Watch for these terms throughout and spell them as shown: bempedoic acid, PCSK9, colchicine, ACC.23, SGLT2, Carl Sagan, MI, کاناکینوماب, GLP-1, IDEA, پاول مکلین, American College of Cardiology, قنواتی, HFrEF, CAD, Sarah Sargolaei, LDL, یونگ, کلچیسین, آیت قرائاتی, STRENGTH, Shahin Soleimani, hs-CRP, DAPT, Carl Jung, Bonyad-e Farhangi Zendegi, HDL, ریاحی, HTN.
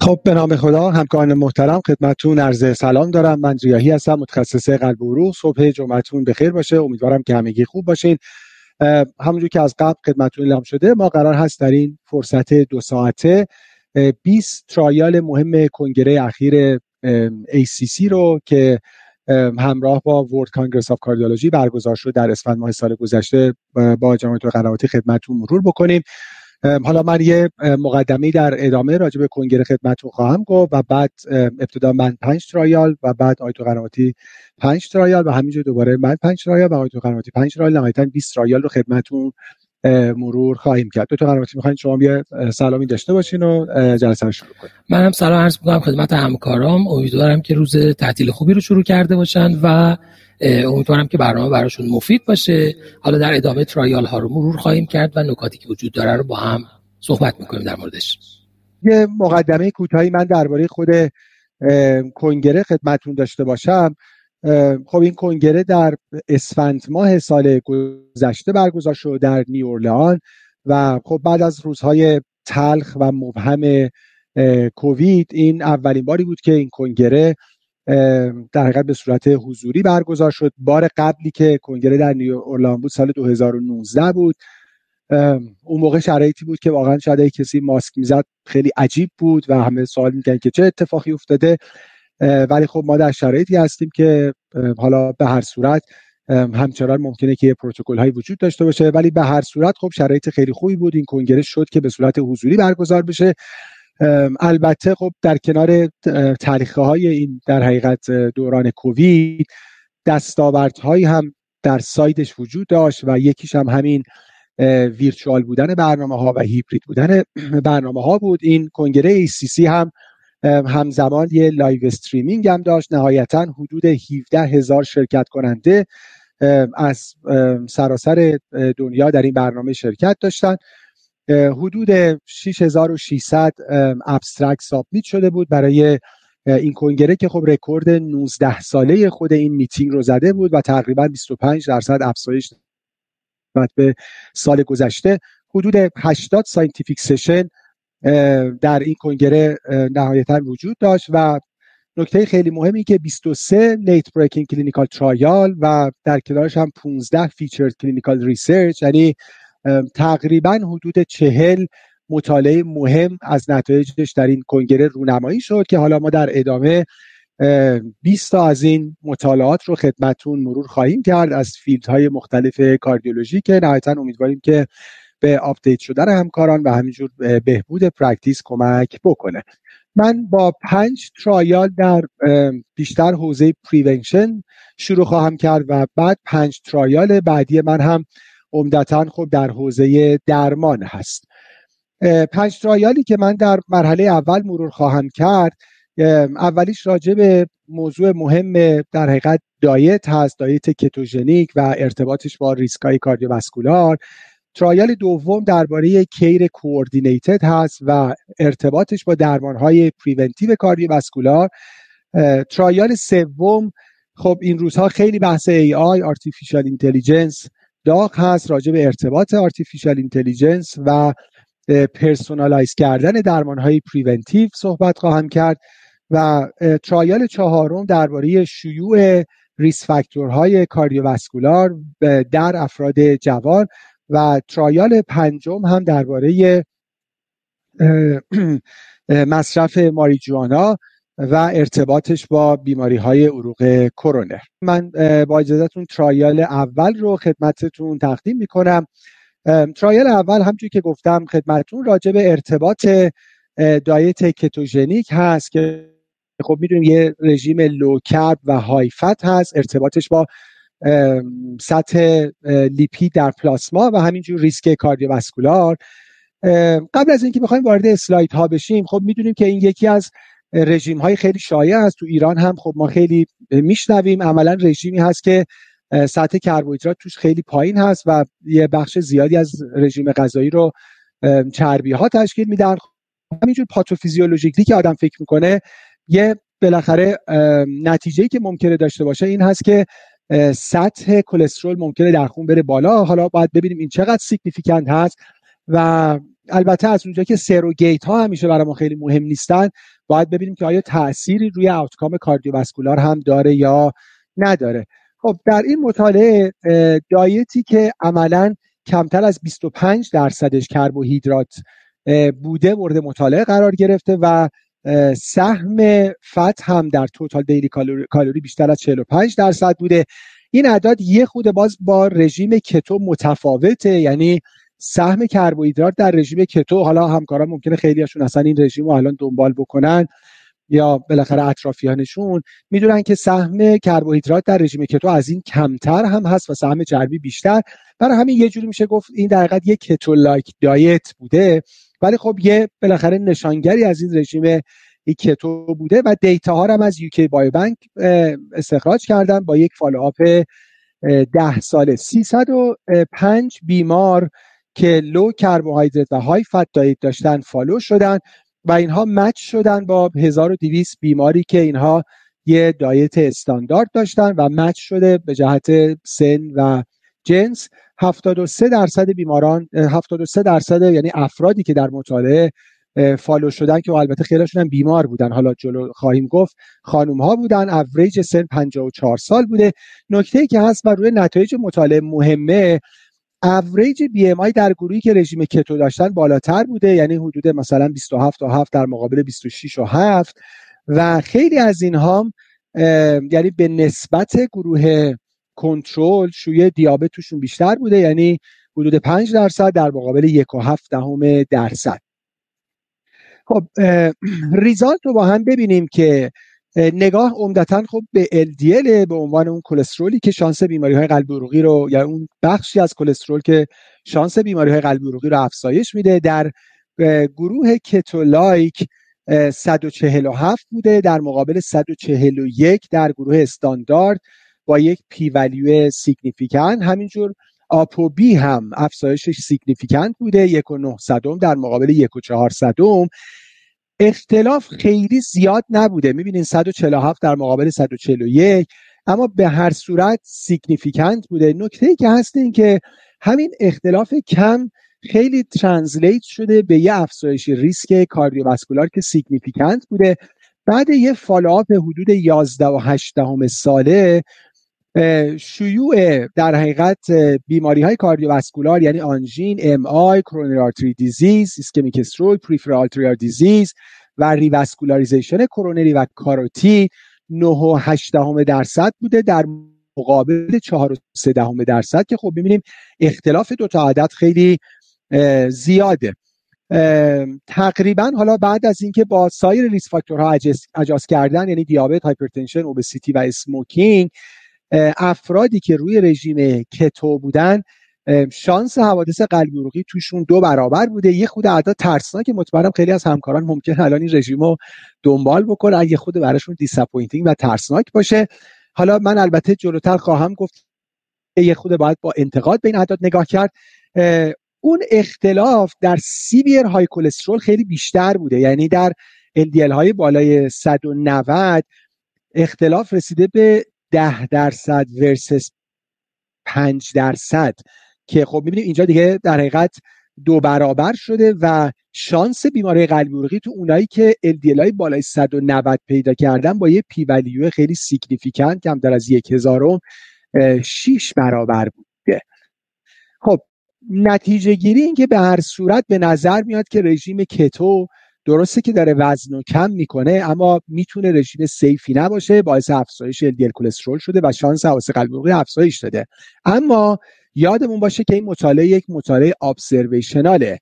خب به نام خدا، همکاران محترم خدمتتون عرض سلام دارم. من ریاحی هستم، متخصص قلب و عروق. صبح جمعتون بخیر باشه، امیدوارم که همگی خوب باشین. همونجور که از قبل خدمتتون اعلام شده، ما قرار هست در این فرصت 2 ساعته 20 ترایال مهم کنگره اخیر ACC رو که همراه با World Congress of Cardiology برگزار شد در اسفند ماه سال گذشته با جامعه قرائات خدمتتون مرور بکنیم. حالا من یه مقدمه‌ای در ادامه راجع به کنگره خدمتتون خواهم گفت و بعد ابتدا من 5 ترایال و بعد آیت قرائاتی 5 ترایال و همینجور دوباره من 5 ترایال و آیت قرائاتی 5 ترایال، نهایتاً 20 ترایال رو خدمتتون مرور خواهیم کرد. دکتر قرائاتی می‌خواید شما یه سلامی داشته باشین و جلسه رو شروع کنیم. من هم سلام عرض می‌کنم خدمت همکارام. امیدوارم که روز تعطیل خوبی رو شروع کرده باشن و امیدوارم که برنامه براشون مفید باشه. حالا در ادامه ترایال ها رو مرور خواهیم کرد و نکاتی که وجود داره رو با هم صحبت می‌کنیم در موردش. یه مقدمه کوتاهی من درباره خود کنگره خدمتتون داشته باشم. خب این کنگره در اسفند ماه سال گذشته برگزار شد در نیوئورلئان و خب بعد از روزهای تلخ و مبهم کووید این اولین باری بود که این کنگره در حقیقت به صورت حضوری برگزار شد. بار قبلی که کنگره در نیوئورلئان بود سال 2019 بود. اون موقع شرایطی بود که واقعا شاید اگه کسی ماسک میزد خیلی عجیب بود و همه سوال می‌کردن که چه اتفاقی افتاده، ولی خب ما در شرایطی هستیم که حالا به هر صورت همچنان ممکنه که یه پروتکل‌هایی وجود داشته باشه، ولی به هر صورت خب شرایط خیلی خوبی بود. این کنگره شد که به صورت حضوری برگزار بشه. البته خب در کنار تاریخ‌های این در حقیقت دوران کووید، دستاوردهایی هم در سایدش وجود داشت و یکیش هم همین ویرچوال بودن برنامه‌ها و هیبرید بودن برنامه‌ها بود. این کنگره ACC هم همزمان یه لایو استریمینگ هم داشت. نهایتاً حدود 17,000 شرکت کننده از سراسر دنیا در این برنامه شرکت داشتن. حدود 6,600 ابسترکت سابمیت شده بود برای این کنگره که خب رکورد 19 ساله خود این میتینگ رو زده بود و تقریباً 25% افزایش نسبت به سال گذشته. حدود 80 ساینتیفیک سشن در این کنگره نهایتاً وجود داشت و نکته خیلی مهمی که 23 لیت بریکینگ کلینیکال ترایال و در کنارش هم 15 فیچرد کلینیکال ریسرچ، یعنی تقریباً حدود 40 مطالعه مهم از نتایجش در این کنگره رونمایی شد که حالا ما در ادامه 20 تا از این مطالعات رو خدمتتون مرور خواهیم کرد از فیلدهای مختلف کاردیولوژی که نهایتاً امیدواریم که به آپدیت شدن همکاران و همینجور بهبود پرکتیس کمک بکنه. من با 5 ترایال در بیشتر حوزه پریونشن شروع خواهم کرد و بعد 5 ترایال بعدی من هم عمدتاً خب در حوزه درمان هست. 5 ترایالی که من در مرحله اول مرور خواهم کرد، اولیش راجع به موضوع مهم در حقیقت دایت هست، دایت کتوژنیک و ارتباطش با ریسکای کاردیوواسکولار. ترایال دوم درباره کیر کوردینیتد هست و ارتباطش با درمان‌های پریونتیو کاردیوواسکولار. ترایال سوم خب این روزها خیلی بحث AI Artificial Intelligence داغ هست، راجع به ارتباط Artificial Intelligence و پرسونالایز کردن درمان‌های پریونتیو صحبت خواهم کرد و ترایال چهارم درباره شیوع ریس فاکتورهای کاردیوواسکولار در افراد جوان و ترایال پنجم هم درباره مصرف ماریجوانا و ارتباطش با بیماری‌های عروق کرونر. من با اجازهتون ترایال اول رو خدمتتون تقدیم می‌کنم. ترایال اول همونجوری که گفتم خدمتتون راجع به ارتباط دایت کتوژنیک هست که خب می‌دونیم یه رژیم لو کرب و های فت هست، ارتباطش با سطح لیپید در پلاسما و همینجور ریسک کاردیوواسکولار. قبل از اینکه بخوایم وارد اسلاید ها بشیم، خب میدونیم که این یکی از رژیم های خیلی شایع هست. تو ایران هم خب ما خیلی میشنویم، عملا رژیمی هست که سطح کربوهیدرات توش خیلی پایین هست و یه بخش زیادی از رژیم غذایی رو چربی ها تشکیل میدن. همینجور پاتوفیزیولوژیکلی که آدم فکر میکنه، یه بالاخره نتیجه‌ای که ممکنه داشته باشه این هست که سطح کلسترول ممکنه در خون بره بالا. حالا باید ببینیم این چقدر سیگنیفیکانت هست و البته از اونجا که سروگیت ها همیشه برای ما خیلی مهم نیستن، باید ببینیم که آیا تأثیری روی آوتکام کاردیوواسکولار هم داره یا نداره. خب در این مطالعه دایتی که عملاً کمتر از 25% کربوهیدرات بوده مورد مطالعه قرار گرفته و سهم فت هم در توتال دیلی کالوری بیشتر از 45% بوده. این اعداد یه خود باز با رژیم کتو متفاوته، یعنی سهم کربوهیدرات در رژیم کتو، حالا همکاران ممکنه خیلیاشون اصلا این رژیم رو الان دنبال بکنن یا بالاخره اطرافیانشون میدونن که سهم کربوهیدرات در رژیم کتو از این کمتر هم هست و سهم چربی بیشتر، برای همین یه جوری میشه گفت این در حقیقت یه کتو لایک دایت بوده، ولی خب یه بالاخره نشانگری از این رژیم کتو بوده. و دیتا ها هم از یوکی بایوبنک استخراج کردن با یک فالوآپ 10 ساله. 305 بیمار که لو کربوهیدرات و های فت دایت داشتن فالو شدن و اینها مچ شدن با 1200 بیماری که اینها یه دایت استاندارد داشتن و مچ شده به جهت سن و جنس. 73% بیماران، 73% یعنی افرادی که در مطالعه فالو شدن که البته خیلیشون هم بیمار بودن، حالا جلو خواهیم گفت، خانم ها بودن. اوریج سن 54 سال بوده. نکته‌ای که هست و روی نتایج مطالعه مهمه، اوریج BMI در گروهی که رژیم کتو داشتن بالاتر بوده، یعنی حدود مثلا 27.7 در مقابل 26.7 و خیلی از اینها یعنی به نسبت گروه کنترل شویه دیابت توشون بیشتر بوده، یعنی حدود 5% در مقابل 1.7%. خب ریزالت رو با هم ببینیم که نگاه عمدتاً خب به LDL به عنوان اون کلسترولی که شانس بیماری‌های قلبی عروقی رو، یا یعنی اون بخشی از کلسترول که شانس بیماری‌های قلبی عروقی رو افزایش میده. در گروه کتولایک 147 بوده در مقابل 141 در گروه استاندارد با یک پی ولیو سیگنیفیکانت. همینجور آپوبی هم افزایشش سیگنیفیکانت بوده، 1.9 در مقابل 1.4. اختلاف خیلی زیاد نبوده، میبینین 147 در مقابل 141، اما به هر صورت سیگنیفیکانت بوده. نکته‌ای که هست این که همین اختلاف کم خیلی ترنسلیت شده به یه افزایش ریسک کاردیوواسکولار که سیگنیفیکانت بوده. بعد یه فالوآپ حدود 11.8 ساله، شیوع در حقیقت بیماری‌های کاردیوواسکولار یعنی آنژین، MI، کرونری آرتری دیزیز، ایسکمیک استروک، پریفرال آرتریال دیزیز و ریواسکولاریزیشن کرونری و کاروتی 9.8% بوده در مقابل 4.3% که خب ببینیم اختلاف دو تا عدد خیلی زیاده. تقریبا حالا بعد از اینکه با سایر ریسک فاکتورها اجاز کردن، یعنی دیابت، هایپرتنشن، اوبسیتی و اسموکینگ، افرادی که روی رژیم کتو بودن شانس حوادث قلبی عروقی توشون 2 برابر بوده. یه خود اعداد ترسناکه، مطمئنم خیلی از همکاران ممکن الان این رژیم رو دنبال بکنن، اگه خود براشون دیساپوینتینگ و ترسناک باشه. حالا من البته جلوتر خواهم گفت یه خود باید با انتقاد به این اعداد نگاه کرد. اون اختلاف در سیویر های کلسترول خیلی بیشتر بوده، یعنی در LDL های بالای 190 اختلاف رسیده به 10% ورسس 5% که خب میبینیم اینجا دیگه در حقیقت 2 برابر شده و شانس بیماری قلبی عروقی تو اونایی که LDL‌های بالای 190 پیدا کردن با یه پی ولیو خیلی سیگنیفیکانت کمتر از 1000 6 برابر بوده. خب نتیجه گیری این که به هر صورت به نظر میاد که رژیم کتو درسته که داره وزن رو کم میکنه، اما میتونه رژیم سیفی نباشه، باعث افزایش LDL کلسترول شده و شانس حوادث قلبی عروقی افزایش داده. اما یادمون باشه که این مطالعه یک مطالعه ابزرویشناله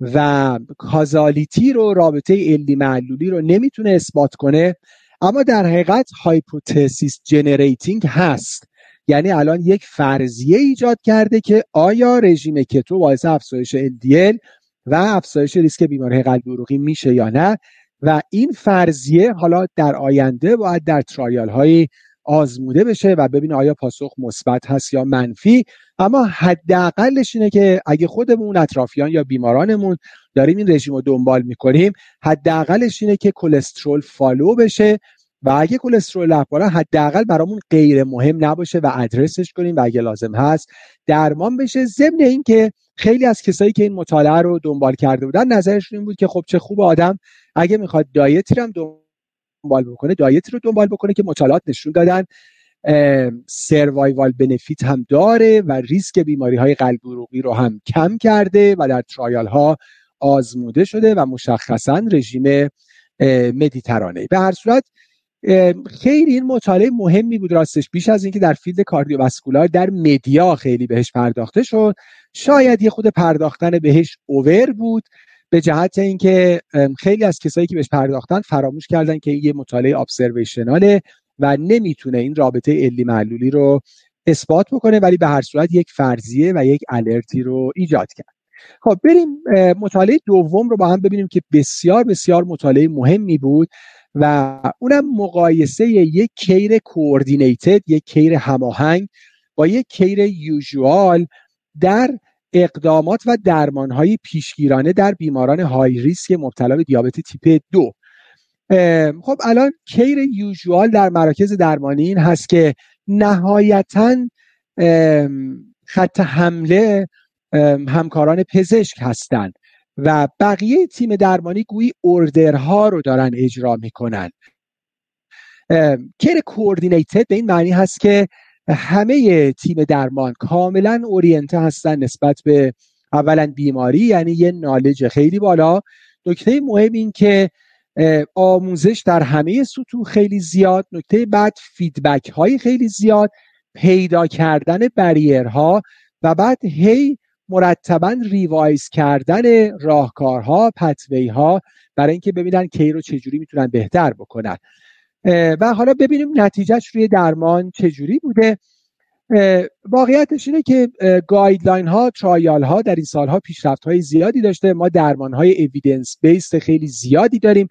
و کازالیتی رو، رابطه علتی معلولی رو نمیتونه اثبات کنه، اما در حقیقت هایپوتزیس جنریتینگ هست، یعنی الان یک فرضیه ایجاد کرده که آیا رژیم کتو باعث افزایش LDL و افزایش ریسک بیماری قلبی عروقی میشه یا نه. و این فرضیه حالا در آینده باید در ترایال های آزموده بشه و ببین آیا پاسخ مثبت هست یا منفی. اما حداقلش اینه که اگه خودمون، اطرافیان یا بیمارانمون داریم این رژیم رو دنبال میکنیم، حداقلش اینه که کلسترول فالو بشه و اگه کلسترول لب‌باران حداقل برامون غیر مهم نباشه و ادرسش کنیم و اگه لازم هست درمان بشه. ضمن این که خیلی از کسایی که این مطالعه رو دنبال کرده بودن نظرشون این بود که خب چه خوب آدم اگه میخواد دایتی رو دنبال بکنه، دایتی رو دنبال بکنه که مطالعات نشون دادن سروایوال بنفیت هم داره و ریسک بیماری‌های قلبی عروقی رو هم کم کرده و در ترایال ها آزموده شده و مشخصاً رژیم مدیترانه‌ای. به هر صورت خیلی این مطالعه مهمی بود راستش، بیش از اینکه در فیلد کاردیوواسکولار در مدیا خیلی بهش پرداخته شد. شاید یه خود پرداختن بهش اوور بود، به جهت اینکه خیلی از کسایی که بهش پرداختن فراموش کردن که یه مطالعه ابزرویشناله و نمیتونه این رابطه علی معلولی رو اثبات بکنه، ولی به هر صورت یک فرضیه و یک الرتی رو ایجاد کرد. خب بریم مطالعه دوم رو با هم ببینیم که بسیار بسیار مطالعه مهمی بود و اونم مقایسه یک کیر کوردینیتد، یک کیر هماهنگ با یک کیر یوزوال در اقدامات و درمانهای پیشگیرانه در بیماران های ریسک مبتلا به دیابت تیپ 2. خب الان کیر یوزوال در مراکز درمانی این هست که نهایتاً خط حمله همکاران پزشک هستند و بقیه تیم درمانی گویی اردرها رو دارن اجرا میکنن. کیر کوردینیتد به این معنی هست که همه تیم درمان کاملا اورینته هستن نسبت به اولا بیماری، یعنی یه نالج خیلی بالا. نکته مهم این که آموزش در همه سطوح خیلی زیاد. نکته بعد فیدبک های خیلی زیاد، پیدا کردن بریرها و بعد هی مرتباً ریوایز کردن راهکارها، پتویها برای اینکه ببینن کی رو چجوری میتونن بهتر بکنن. و حالا ببینیم نتیجهش روی درمان چجوری بوده. واقعیتش اینه که گایدلاین ها، ترایال ها در این سالها پیشرفت های زیادی داشته. ما درمان های اویدنس بیسد خیلی زیادی داریم،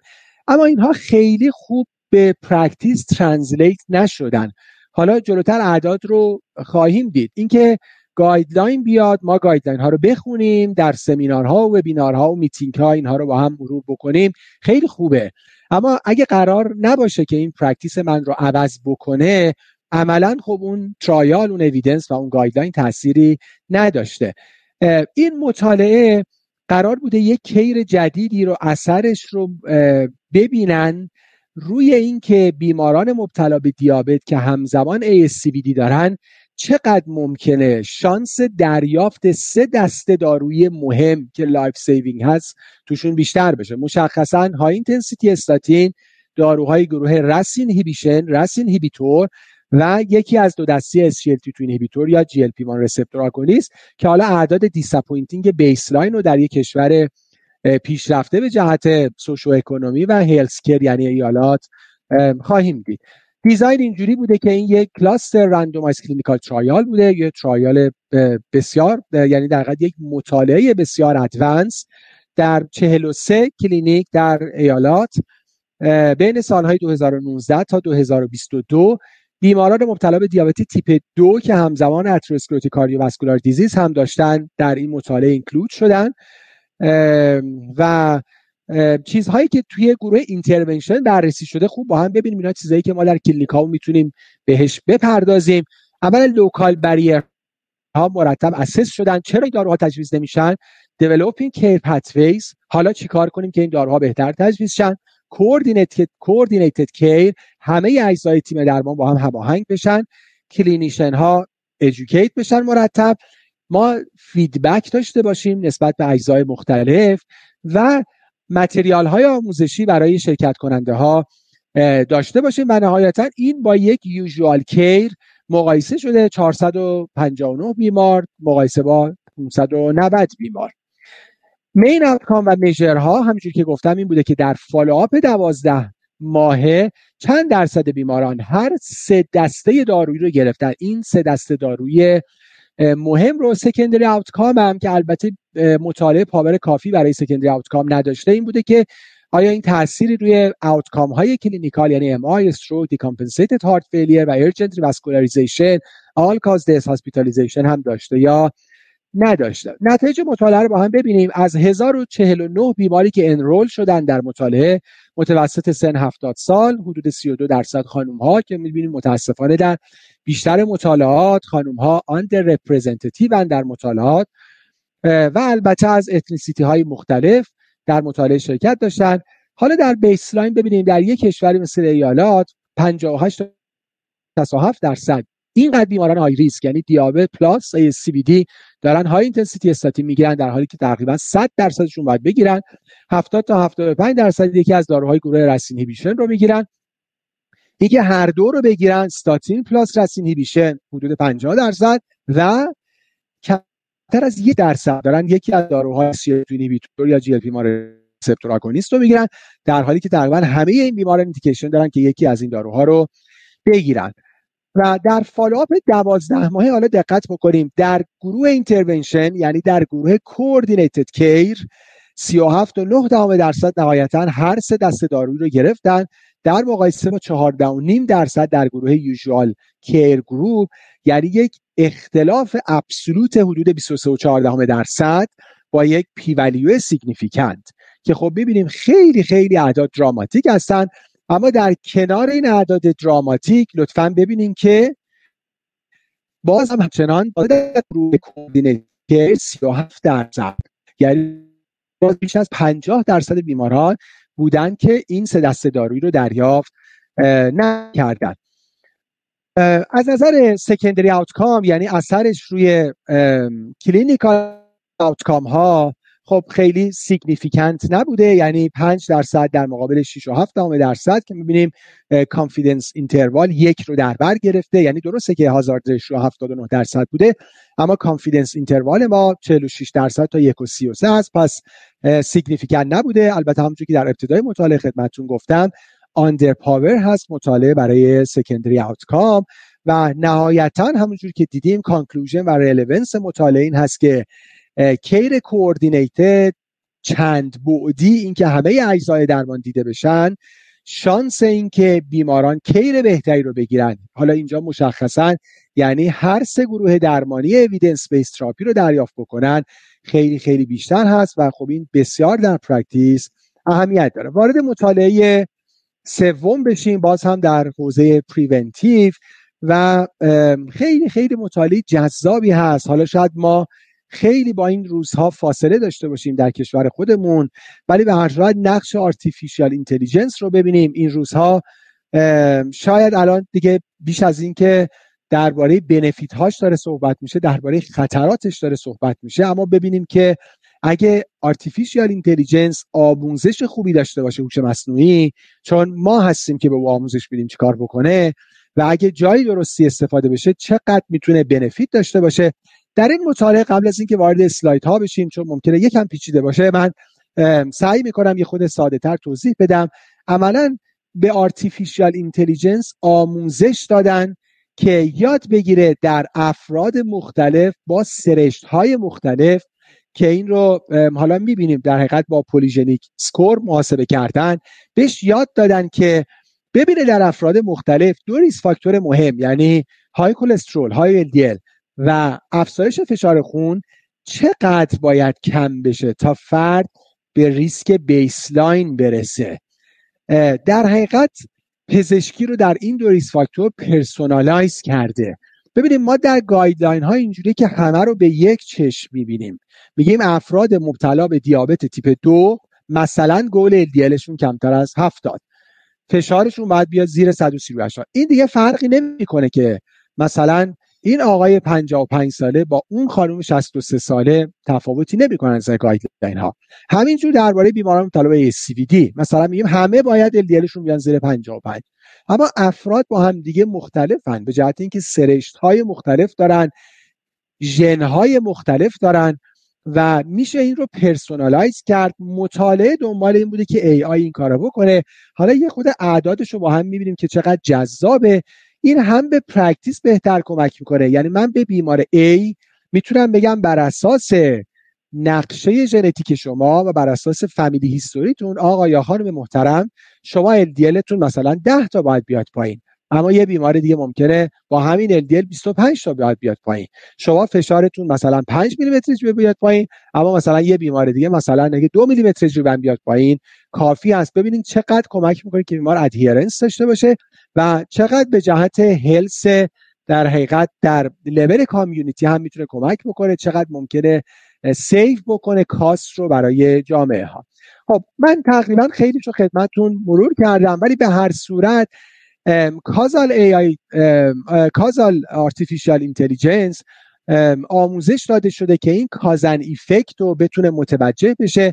اما اینها خیلی خوب به پرکتیس ترنسلیت نشدن. حالا جلوتر اعداد رو خواهیم دید. اینکه گایدلاین بیاد، ما گایدلاین ها رو بخونیم، در سمینارها و وبینارها و میتینگ ها اینها رو با هم مرور بکنیم، خیلی خوبه. اما اگه قرار نباشه که این پرکتیس من رو عوض بکنه، عملا خب اون ترایال، اون اویدنس و اون گایدلاین تأثیری نداشته. این مطالعه قرار بوده یک کیر جدیدی رو، اثرش رو ببینن روی این که بیماران مبتلا به دیابت که همزمان ASCVD دارن چقدر ممکنه شانس دریافت 3 دسته داروی مهم که لایف سیوینگ هست توشون بیشتر بشه. مشخصا های اینتنسیتی استاتین، داروهای گروه رس اینهیبیشن، رس اینهیبیتور و یکی از 2 دسته SGLT2 اینهیبیتور یا GLP-1 رسپتور آگونیست که حالا اعداد دیساپوینتینگ بیسلاین رو در یک کشور پیشرفته به جهت سوشو اکونومی و هلسکر یعنی ایالات خواهیم دید. دیزاین اینجوری بوده که این یک کلاستر رندومایز کلینیکال ترایال بوده، یک ترایال بسیار، یعنی در حقیقت یک مطالعه بسیار ادوانس در 43 کلینیک در ایالات بین سالهای 2019 تا 2022 بیماران مبتلا به دیابت تیپ 2 که همزمان اتروسکلروتیک کاردیوواسکولار دیزیز هم داشتن در این مطالعه اینکلود شدن. و چیزهایی که توی گروه اینترونشن بررسی شده خوب با هم ببینیم. اینا چیزایی که ما در کلینیک‌ها میتونیم بهش بپردازیم. اولا لوکال بریر ها مرتب اسس شدن، چرا این داروها تجویز نمیشن، دیولپینگ کیر پاتویز، حالا چیکار کنیم که این داروها بهتر تجویز شن، کوردینیتد کیر، همه اجزای تیم درمان با هم هماهنگ بشن، کلینیشن ها ادوکییت بشن مرتب، ما فیدبک داشته باشیم نسبت به اجزای مختلف و متریال های آموزشی برای شرکت کننده ها داشته باشیم. و نهایتا این با یک یوزوال کیر مقایسه شده، 459 بیمار مقایسه با 590 بیمار. مین آوتکام و میجر ها همونجوری که گفتم این بوده که در فالوآپ 12 ماهه چند درصد بیماران هر 3 دسته دارویی رو گرفتن. این 3 دسته دارویی مهم رو، سکندری آوتکام هم که البته مطالعه پاور کافی برای سکندری آوتکام نداشته، این بوده که آیا این تأثیری روی آوتکام های کلینیکال یعنی MI، استروک، دیکامپنسیتد هارت فیلیر و ارجنت ریواسکولاریزیشن، آل کاز دث هاسپیتالیزیشن هم داشته یا نداشتند. نتایج مطالعه رو با هم ببینیم. از 1049 بیماری که انرول شدن در مطالعه، متوسط سن 70 سال، حدود 32% خانم ها که می‌بینیم متاسفانه در بیشتر مطالعات خانم ها آندر رپرزنتیتیو در مطالعات، و البته از اتنیسیتی های مختلف در مطالعه شرکت داشتن. حالا در بیسلاین ببینیم در یک کشوری مثل ایالات 58.7% اینقدر بیماران های ریسک یعنی دیابت پلاس CVD دارن های اینتنسیتی استاتین میگیرن، در حالی که تقریبا 100%شون باید بگیرن. 70 تا 75% یکی از داروهای گروه رسین هیبیشن رو میگیرن. دیگه هر دو رو بگیرن، استاتین پلاس رسین هیبیشن، حدود 50%، و کمتر از 1% دارن یکی از داروهای CRP اینهیبیتور یا GLP ریسپتور آگونیست رو میگیرن، در حالی که تقریبا همه این بیماران ایندیکیشن دارن که یکی از این داروها رو بگیرن. و در فالوآپ 12 ماهه حالا دقت بکنیم، در گروه اینترونشن یعنی در گروه کوردینیتد کیر 37.9% نهایتاً هر سه دسته دارویی رو گرفتن، در مقایسه با 14.5% در گروه یوزوال کیر گروپ، یعنی یک اختلاف ابسولوت حدود 23.4% با یک پی ولیو سیگنیفیکانت که خب ببینیم خیلی اعداد دراماتیک هستن. اما در کنار این اعداد دراماتیک لطفاً ببینیم که باز هم همچنان در گروه کوردینیتد 37%، یعنی باز بیش از 50% بیماران بودن که این سه دسته دارویی رو دریافت نکردن. از نظر سکندری آوتکام یعنی اثرش روی کلینیکال آوتکام ها خب خیلی سیگنیفیکنت نبوده، یعنی 5% در مقابل 6.7% که می‌بینیم کانفیدنس اینتروال 1 رو در بر گرفته، یعنی درسته که هازارد رشیو 79% بوده اما کانفیدنس اینتروال ما 46% تا 1.33 است، پس سیگنیفیکنت نبوده. البته همونجوری که در ابتدای مطالعه خدمتتون گفتم آندر پاور هست مطالعه برای سکندری آوتکام، و نهایتاً همونجوری که دیدیم کانکلوژن و ریلیونس مطالعه این هست که کیر کوردینیتد چند بعدی، اینکه همه اجزای درمان دیده بشن، شانس اینکه بیماران کیر بهتری رو بگیرن، حالا اینجا مشخصا یعنی هر سه گروه درمانی اویدنس بیس تراپی رو دریافت بکنن، خیلی بیشتر هست و خب این بسیار در پرکتیس اهمیت داره. وارد مطالعه سوم بشیم، باز هم در حوزه پریونتیو، و خیلی مطالعه جذابی هست. حالا شاید ما خیلی با این روزها فاصله داشته باشیم در کشور خودمون، ولی به هر حال نقش آرتیفیشال اینتلیجنس رو ببینیم این روزها. شاید الان دیگه بیش از این که درباره بنفیت هاش داره صحبت میشه، درباره خطراتش داره صحبت میشه. اما ببینیم که اگه آرتیفیشال اینتلیجنس آموزش خوبی داشته باشه، هوش مصنوعی، چون ما هستیم که به او آموزش بدیم چیکار بکنه، و اگه جایی درستی استفاده بشه چقدر میتونه بنفیت داشته باشه. در این مطالعه قبل از اینکه وارد اسلاید ها بشیم چون ممکنه یکم پیچیده باشه، من سعی میکنم یه خود ساده تر توضیح بدم. عملاً به آرتیفیشال اینتلیجنس آموزش دادن که یاد بگیره در افراد مختلف با سرشت های مختلف، که این رو حالا میبینیم در حقیقت با پولیژنیک سکور محاسبه کردن، بهش یاد دادن که ببینه در افراد مختلف دو ریس فاکتور مهم، یعنی های کلسترول، های LDL و افزایش فشار خون چقدر باید کم بشه تا فرد به ریسک بیسلاین برسه. در حقیقت پزشکی رو در این دو ریس فاکتور پرسونالایز کرده. ببینیم ما در گایدلاین ها اینجوری که همه رو به یک چشم میبینیم، میگیم افراد مبتلا به دیابت تیپ 2 مثلا گول LDLشون کمتر از 70، فشارشون باید بیاد زیر 138. این دیگه فرقی نمیکنه که مثلا این آقای 55 ساله با اون خانم 63 ساله تفاوتی نمی‌کنن از گایدلاین ها. همینجور درباره بیماران مبتلا به CVD مثلا میگیم همه باید LDLشون بیان زیر 55، اما افراد با هم دیگه مختلفن به جهت اینکه سرشت‌های مختلف دارن، ژن‌های مختلف دارن و میشه این رو پرسونالایز کرد. مطالعه دنبال این بوده که AI این کارو بکنه. حالا یه خود اعدادش رو با هم می‌بینیم که چقدر جذابه. این هم به پرکتیس بهتر کمک میکنه، یعنی من به بیمار A میتونم بگم بر اساس نقشه ژنتیک شما و بر اساس فامیلی هیستوریتون آقا یا خانم محترم شما LDLتون مثلا 10 تا باید بیاد پایین، اما یه بیماری دیگه ممکنه با همین LDL 25 تا بیاد پایین. شما فشارتون مثلا 5 میلی متر بیاد پایین، اما مثلا یه بیماری دیگه مثلا اگه 2 میلی متر بیاد پایین کافی است. ببینید چقدر کمک میکنه که بیمار ادهرنس داشته باشه و چقدر به جهت هلس در حقیقت در لول کامیونیتی هم میتونه کمک بکنه، چقدر ممکنه سیف بکنه کاست رو برای جامعه ها. خب من تقریبا خیلیشو خدمتتون مرور کردم، ولی به هر صورت کازال آرتیفیشال اینتلیجنس آموزش داده شده که این کازن ایفکت رو بتونه متوجه بشه،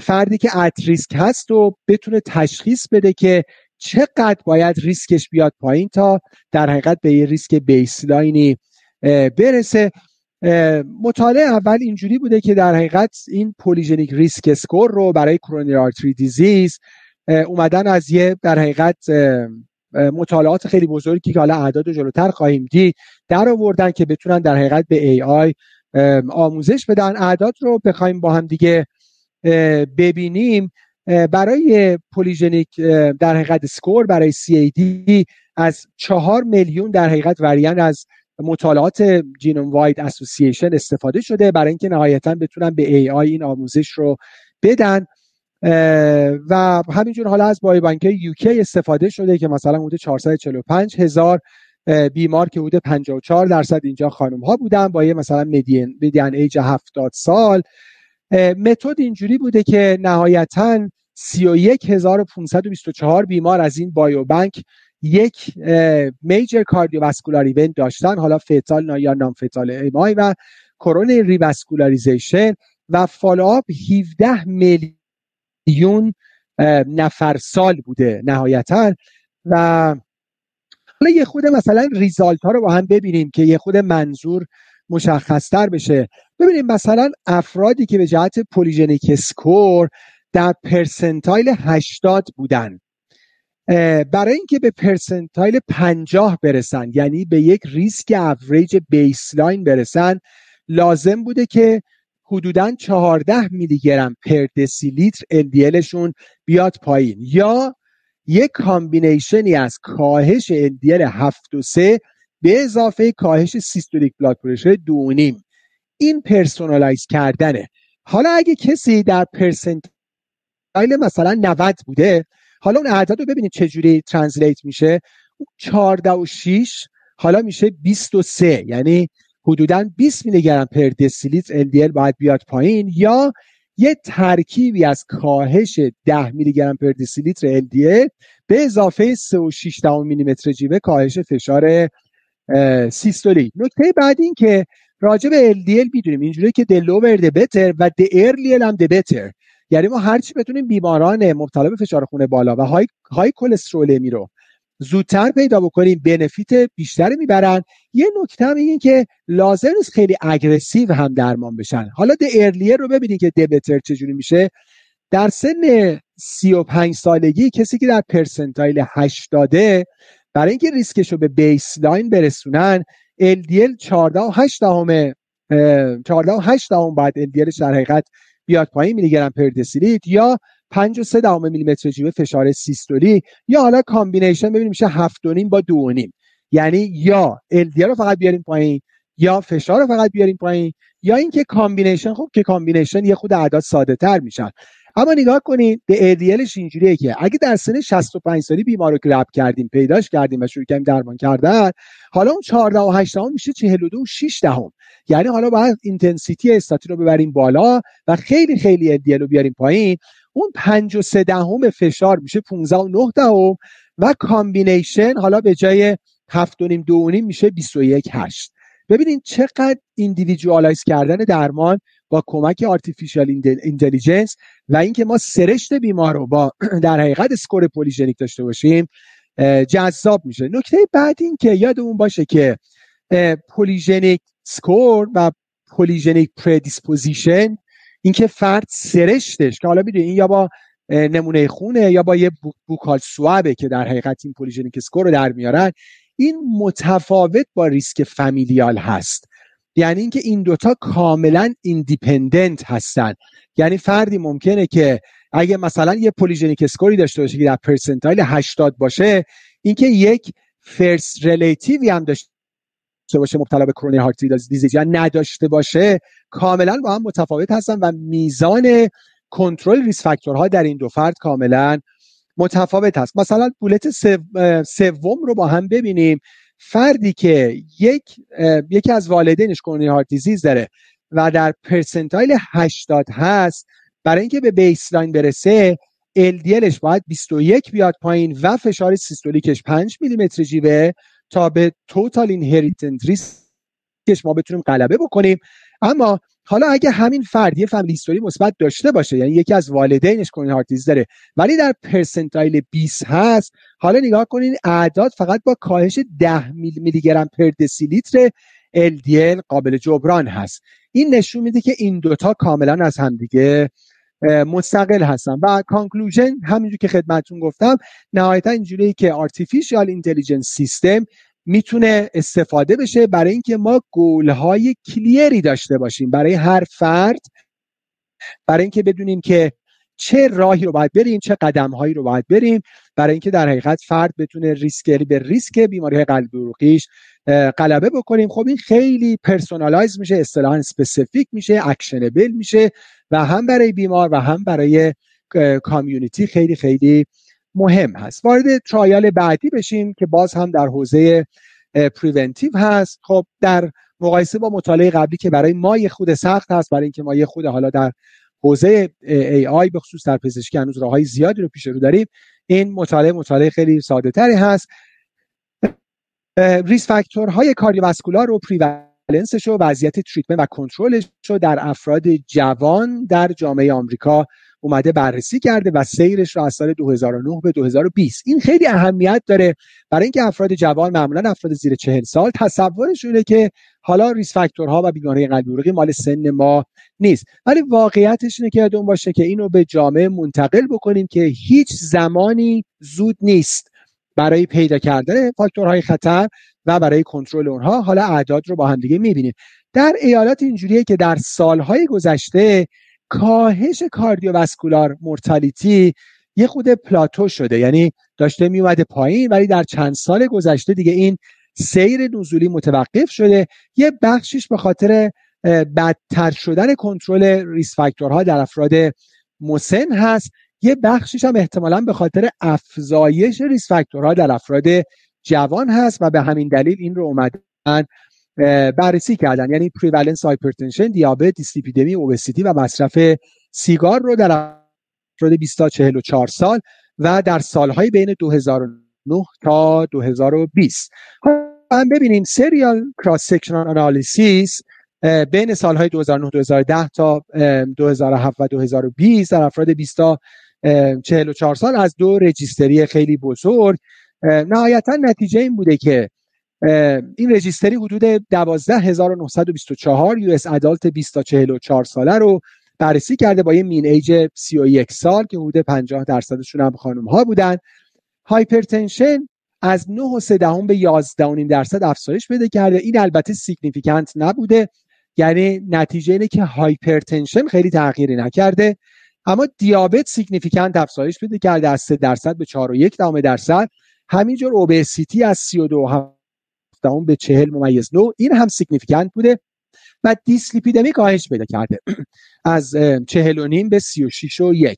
فردی که ات ریسک هست و بتونه تشخیص بده که چقدر باید ریسکش بیاد پایین تا در حقیقت به یه ریسک بیسلاینی برسه. مطالعه اول اینجوری بوده که در حقیقت این پولیژنیک ریسک اسکور رو برای کرونری آرتری دیزیز اومدن از یه در حقیقت مطالعات خیلی بزرگی که حالا اعداد جلوتر خواهیم دید در آوردن که بتونن در حقیقت به ای آی آموزش بدن. اعداد رو بخوایم با هم دیگه ببینیم، برای پولیژنیک در حقیقت سکور برای CAD از 4 میلیون در حقیقت وریانت از مطالعات جینوم واید اسوسییشن استفاده شده برای اینکه نهایتاً بتونن به AI این آموزش رو بدن. و همینجور حالا از بایوبانک UK استفاده شده که مثلا حدود 445,000 بیمار که حدود 54% اینجا خانم ها بودن با یه مثلا میدین ایج 70 سال. متد اینجوری بوده که نهایتاً 31,524 بیمار از این بایوبانک یک میجر کاردیوواسکولار ایونت داشتن، حالا فیتال یا نان فیتال امای و کرونری ریواسکولاریزیشن، و فالوآپ 17 میلیون نفر سال بوده نهایتاً. و حالا یه خود مثلا ریزالت ها رو با هم ببینیم که یه خود منظور مشخص‌تر بشه. ببینیم مثلا افرادی که به جهت پولیژنیک سکور در پرسنتایل 80 بودن، برای اینکه به پرسنتایل 50 برسن، یعنی به یک ریسک اوریج بیسلاین برسن، لازم بوده که حدوداً 14 میلی گرم پر دسی لیتر LDLشون بیاد پایین، یا یک کامبینیشنی از کاهش LDL 7.3 به اضافه کاهش سیستولیک بلاد پرشر 2.5. این پرسونالایز کردنه. حالا اگه کسی در پرسنتایل مثلا 90 بوده، حالا اون اعداد رو ببینید چجوری ترنسلیت میشه. 14.6 حالا میشه 23، یعنی حدوداً 20 میلی گرم پر دسیلیتر LDL باید بیاد پایین، یا یه ترکیبی از کاهش 10 میلی گرم پر دسیلیتر LDL به اضافه 3.6 میلی متر جیوه کاهش فشار سیستولی. نکته بعد این که راجع به LDL میدونیم اینجوری که the lower the better و the earlier هم the better، یعنی ما هرچی بتونیم بیماران مبتلا به فشار خون بالا و های کلسترولمی رو زودتر پیدا بکنیم بنفیت بیشتری میبرن. یه نکته هم این که لازم نیست خیلی اگریسیو هم درمان بشن. حالا the earlier رو ببینید که the better چجوری میشه. در سن 35 سالگی کسی که در پرسنتایل 80 برای اینکه ریسکش رو به بیسلاین برسونن LDL 14.8 بعد LDLش در حقیقت بیاد پایین میلی گرم پر دسیلیت، یا 5.3 میلی متر جیوه فشار سیستولی، یا حالا کامبینیشن ببینیم میشه 7.5 با 2.5، یعنی یا LDL رو فقط بیاریم پایین یا فشار رو فقط بیاریم پایین، یا اینکه کامبینیشن. خب که کامبینیشن یه خود اعداد ساده تر میشن، اما نگاه کنید به LDLش اینجوریه که اگه در سن 65 سالی بیمار رو گرب کردیم، پیداش کردیم و شروع کردیم درمان کردن، حالا اون 14.8 میشه 42.6، یعنی حالا باید اینتنسیتی استاتین رو ببریم بالا و خیلی خیلی LDL رو بیاریم پایین. اون 5.3 فشار میشه 15.9 و کامبینیشن حالا به جای 7.5 2.5 میشه 21.8. ببینید چقدر ایندیویدوالایز کردن درمان با کمک آرتیفیشال اینتلیجنس و اینکه ما سرشت بیمار رو با در حقیقت اسکور پولیژنیک داشته باشیم جذاب میشه. نکته بعد این که یادمون باشه که پولیژنیک سکور و پولیژنیک پردیسپوزیشن، اینکه فرد سرشتش که حالا میدونید یا با نمونه خونه یا با یه بوکال سوابه که در حقیقت این پولیژنیک سکور رو در میارن، این متفاوت با ریسک فامیلیال هست، یعنی اینکه این دوتا کاملا ایندیپندنت هستن. یعنی فردی ممکنه که اگه مثلا یه پولیژنیک اسکوری داشته باشه که در پرسنتایل 80 باشه، اینکه یک فرست ریلیتیوی هم داشته باشه مبتلا به کرونری هارت دیزیز یا نداشته باشه کاملا با هم متفاوت هستن و میزان کنترل ریس فاکتورها در این دو فرد کاملا متفاوت هست. مثلا بولت سوم رو با هم ببینیم. فردی که یکی از والدینش کرونری هارت دیزیز داره و در پرسنتایل 80 هست، برای اینکه به بیسلاین برسه LDLش باید 21 بیاد پایین و فشار سیستولیکش 5 میلیمتر جیوه تا به توتال اینهریتنت ریسکش ما بتونیم غلبه بکنیم. اما حالا اگه همین فرد یه فامیلی هیستوری مثبت داشته باشه، یعنی یکی از والدینش کرونری هارت دیزیز داره ولی در پرسنتایل 20 هست، حالا نگاه کنین اعداد فقط با کاهش 10 میلی گرم پر دسیلیتر LDL قابل جبران هست. این نشون میده که این دوتا کاملا از همدیگه مستقل هستن. و کانکلوژن همینجور که خدمتون گفتم، نهایتا اینجوریه که آرتیفیشال اینتلیجنس سیستم میتونه استفاده بشه برای اینکه ما گولهای کلیری داشته باشیم برای هر فرد، برای اینکه بدونیم که چه راهی رو باید بریم، چه قدمهایی رو باید بریم، برای اینکه در حقیقت فرد بتونه به ریسک بیماری قلبی عروقیش غلبه بکنیم. خب این خیلی پرسونالایز میشه، اصطلاحاً اسپسیفیک میشه، اکشنبل میشه و هم برای بیمار و هم برای کامیونیتی خیلی خیلی مهم هست. وارد ترایل بعدی بشیم که باز هم در حوزه پریونتیو هست. خب در مقایسه با مطالعه قبلی که برای ما یه خود سخت هست، برای اینکه ما یه خود حالا در حوزه AI به خصوص در پزشکی هنوز راههای زیادی رو پیش رو داریم، این مطالعه خیلی ساده تری هست. ریس فاکتورهای کاردیوواسکولار رو، پریولنسش رو، وضعیت تریتمنت و کنترلش رو در افراد جوان در جامعه آمریکا اومده بررسی کرده و سیرش رو از سال 2009 به 2020. این خیلی اهمیت داره برای اینکه افراد جوان، معمولا افراد زیر 40 سال، تصورشونه که حالا ریس فاکتورها و بیماری قلبی عروقی مال سن ما نیست، ولی واقعیتش اینه که یادمون باشه که اینو به جامعه منتقل بکنیم که هیچ زمانی زود نیست برای پیدا کردن فاکتورهای خطر و برای کنترل اونها. حالا اعداد رو با هم دیگه می‌بینیم. در ایالات اینجوریه که در سالهای گذشته کاهش کاردیوواسکولار مورتالیتی یه خود پلاتو شده، یعنی داشته میومده پایین، ولی در چند سال گذشته دیگه این سیر نزولی متوقف شده. یه بخشش به خاطر بدتر شدن کنترل ریس فاکتورها در افراد مسن هست، یه بخشش هم احتمالاً به خاطر افزایش ریس فاکتورها در افراد جوان هست و به همین دلیل این رو اومدن بررسی کردن، یعنی پریولنس هایپرتنشن، دیابت، دیسلیپیدمی، اوبسیتی و مصرف سیگار رو در افراد 20 تا 44 سال و در سالهای بین 2009 تا 2020. هم ببینیم سریال کراس سکشنال آنالیسیس بین سالهای 2009 2010 تا 2007 و 2020 در افراد 20 تا 44 سال از دو رجیستری خیلی بزرگ، نهایتا نتیجه این بوده که این رجیستری حدود 12924 US ادالت 20 تا 44 ساله رو بررسی کرده با یه مین ایج 31 سال که حدود 50%شون هم خانم ها بودن. هایپرتنشن از 9.3 به 11.5% افزایش پیدا کرده. این البته سیگنیفیکانت نبوده، یعنی نتیجه اینه که هایپرتنشن خیلی تغییری نکرده، اما دیابت سیگنیفیکانت افزایش پیدا کرده از 3% به 4.1%. همینجور اوبسیتی از 32.7 به 40.9، این هم سیگنیفیکانت بوده و دیسلیپیدمی کاهش پیدا کرده از 40.5 به 36.1.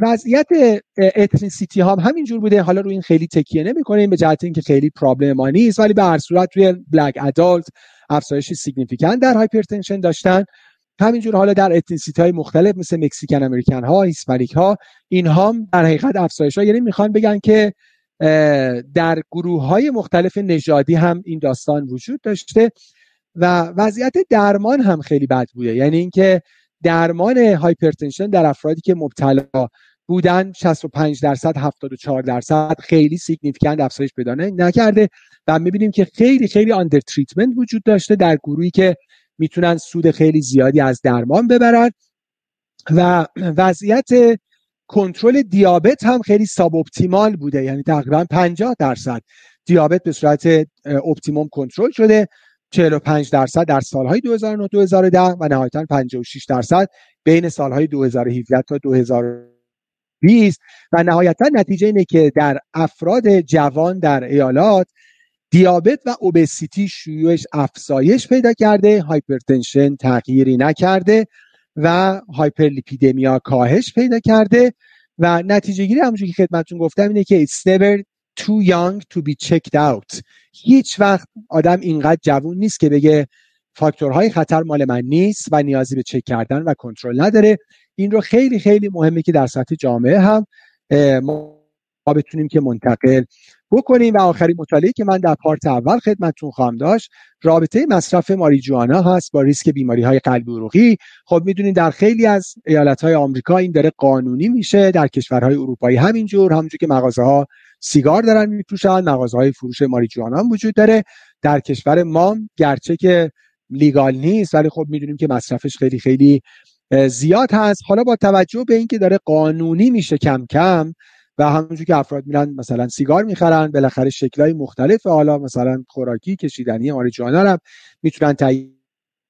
وضعیت اتنیسیتی هم همینجور بوده. حالا روی این خیلی تکیه نمی‌کنیم به جهت اینکه خیلی پرابلم ما نیست، ولی به هر صورت روی بلک ادالت افزایش سیگنیفیکانت در هایپرتنشن داشتن. همینجور حالا در اتنیسیتی‌های مختلف مثل مکزیکن امریکن‌ها، هیسپانیک‌ها، اینها در حقیقت افزایش‌ها، یعنی می‌خوان بگن که در گروه‌های مختلف نژادی هم این داستان وجود داشته. و وضعیت درمان هم خیلی بد بوده، یعنی اینکه درمان هایپرتنشن در افرادی که مبتلا بودن 65%، 74% خیلی سیگنیفیکانت افزایش پیدا نکرده و می‌بینیم که خیلی خیلی آندر تریتمنت وجود داشته در گروهی که میتونن سود خیلی زیادی از درمان ببرن. و وضعیت کنترل دیابت هم خیلی ساب اپتیمال بوده، یعنی تقریبا 50% دیابت به صورت اپتیموم کنترل شده، 45% در سالهای 2009 2010 و نهایتاً 56% بین سالهای 2017 تا 2000 20 و نهایتا نتیجه اینه که در افراد جوان در ایالات دیابت و اوبسیتی شیوعش افزایش پیدا کرده، هایپرتنشن تغییری نکرده و هایپرلیپیدمیا کاهش پیدا کرده و نتیجه گیری همونجوری که خدمتتون گفتم اینه که it's never too young to be checked out. هیچ وقت آدم اینقدر جوون نیست که بگه فاکتورهای خطر مال من نیست و نیازی به چک کردن و کنترل نداره. این رو خیلی خیلی مهمه که در سطح جامعه هم ما بتونیم که منتقل بکنیم. و آخرین مطالعه که من در پارت اول خدمتتون خواهم داشت رابطه مصرف ماریجوانا هست با ریسک بیماری‌های قلبی عروقی. خب میدونین در خیلی از ایالت‌های آمریکا این داره قانونی میشه، در کشورهای اروپایی همینجور که مغازه‌ها سیگار دارن میفروشن، مغازه‌های فروش ماریجوانا وجود داره. در کشور ما گرچه که لیگال نیست ولی خب میدونیم که مصرفش خیلی خیلی زیاد هست. حالا با توجه به اینکه داره قانونی میشه کم کم و همونجور که افراد میرن مثلا سیگار میخرن، بالاخره شکلای مختلف، حالا مثلا خوراکی، کشیدنی، ماریجوانا هم میتونن تهیه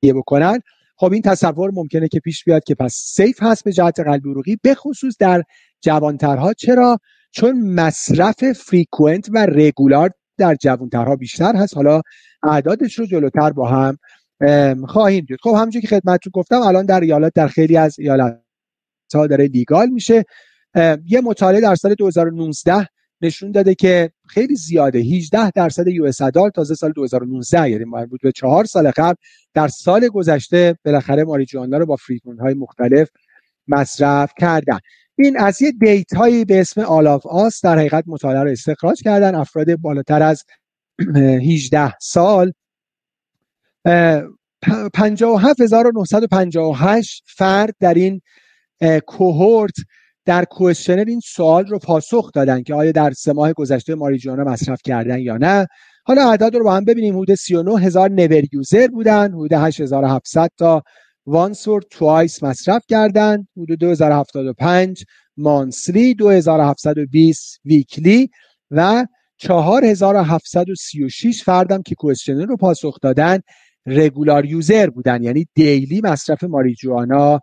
بکنن، خب این تصور ممکنه که پیش بیاد که پس سیف هست به جهت قلبی عروقی، به خصوص در جوانترها. چرا؟ چون مصرف فریکوئنت و رگولار در جوانترها بیشتر هست. حالا اعدادش رو جلوتر با هم خواهیم دید. خب همونجور که خدمتتون گفتم الان در ایالات، در خیلی از ایالت‌ها داره لیگال میشه. یه مطالعه در سال 2019 نشون داده که خیلی زیاده، 18% US adult تازه سال 2019، یعنی مربوط به 4 سال قبل، در سال گذشته بالاخره ماریجوانا رو با فریکونت‌های مختلف مصرف کردن. این از یه دیتایی به اسم All of Us در حقیقت مطالعه رو استخراج کردن. افراد بالاتر از 18 سال 57958 فرد در این کوهورت در کوئسشنر این سوال رو پاسخ دادن که آیا در 3 ماه گذشته ماریجوانا مصرف کردن یا نه. حالا اعداد رو با هم ببینیم. حدود 39000 نور یوزر بودن، حدود 8700 تا وانس اور توایس مصرف کردن، حدود 2075 مانسلی، 2720 ویکلی و 4736 فردم که کوئسشنر رو پاسخ دادن رگولار یوزر بودن، یعنی دیلی مصرف ماریجوانا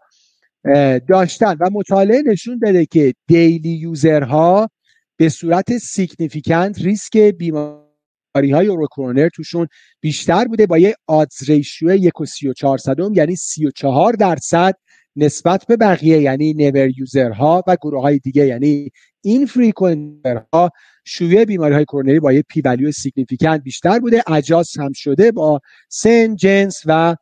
داشتن. و مطالعه نشون داده که دیلی یوزرها به صورت سیگنیفیکانت ریسک بیماری‌های اورکورونر توشون بیشتر بوده با یه آدز ریشیو 1.34، یعنی 34% نسبت به بقیه، یعنی نور یوزرها و گروه‌های دیگه، یعنی این فریکونترها شیوع بیماری‌های کرونری با یه پی ولیو سیگنیفیکانت بیشتر بوده. اجاز هم شده با سن، جنس و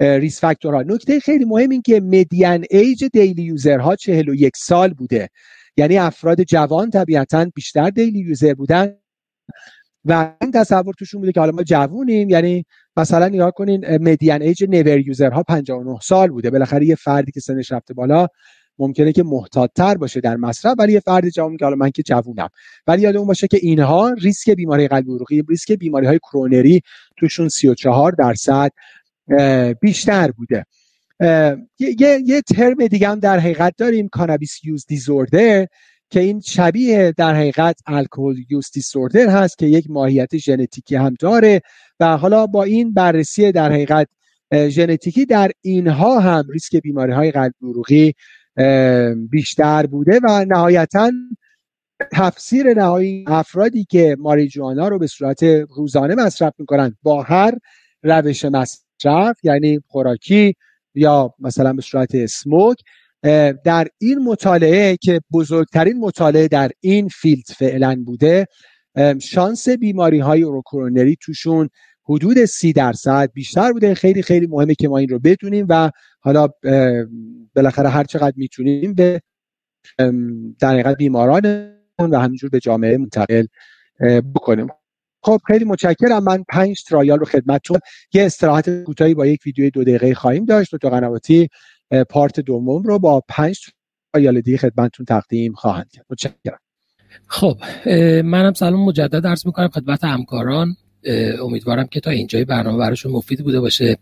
ریس فاکتورها. نکته خیلی مهم این که مدین ایج دیلی یوزرها 41 سال بوده، یعنی افراد جوان طبیعتاً بیشتر دیلی یوزر بودن و این تصور توشون بوده که حالا ما جوونیم، یعنی مثلا نگاه کنین مدین ایج نور یوزرها 59 سال بوده. بالاخره یه فردی که سنش رفته بالا ممکنه که محتاط‌تر باشه در مصرف، ولی یه فرد جوان که حالا من که جوونم، ولی یادمون باشه که اینها ریسک بیماری قلبی عروقی، ریسک بیماری‌های کرونری توشون 34% بیشتر بوده. یه ترم دیگه هم در حقیقت داریم، کانابیس یوز دیزوردر، که این شبیه در حقیقت الکل یوز دیزوردر هست که یک ماهیت ژنتیکی هم داره و حالا با این بررسی در حقیقت ژنتیکی در اینها هم ریسک بیماری‌های قلبی عروقی بیشتر بوده. و نهایتاً تفسیر نهایی افرادی که ماریجوانا رو به صورت روزانه مصرف می‌کنن با هر روش مصرف، یعنی خوراکی یا مثلا به صورت اسموک، در این مطالعه که بزرگترین مطالعه در این فیلد فعلا بوده، شانس بیماری‌های اورکورونری توشون حدود 30% بیشتر بوده. خیلی خیلی مهمه که ما این رو بدونیم و حالا بالاخره هر چقدر میتونیم به در حقیقت بیماران و همینجور به جامعه منتقل بکنیم. خب خیلی متشکرم. من 5 ترایال رو خدمتتون، یه استراحت کوتاهی با یک ویدیوی 2 دقیقه‌ای خواهیم داشت. دکتر قنواتی پارت دوم رو با 5 ترایال دیگه خدمتتون تقدیم خواهند کرد. متشکرم. خب منم سلام مجدد عرض می‌کنم خدمت همکاران. امیدوارم که تا اینجای برنامه براشون مفید بوده باشه.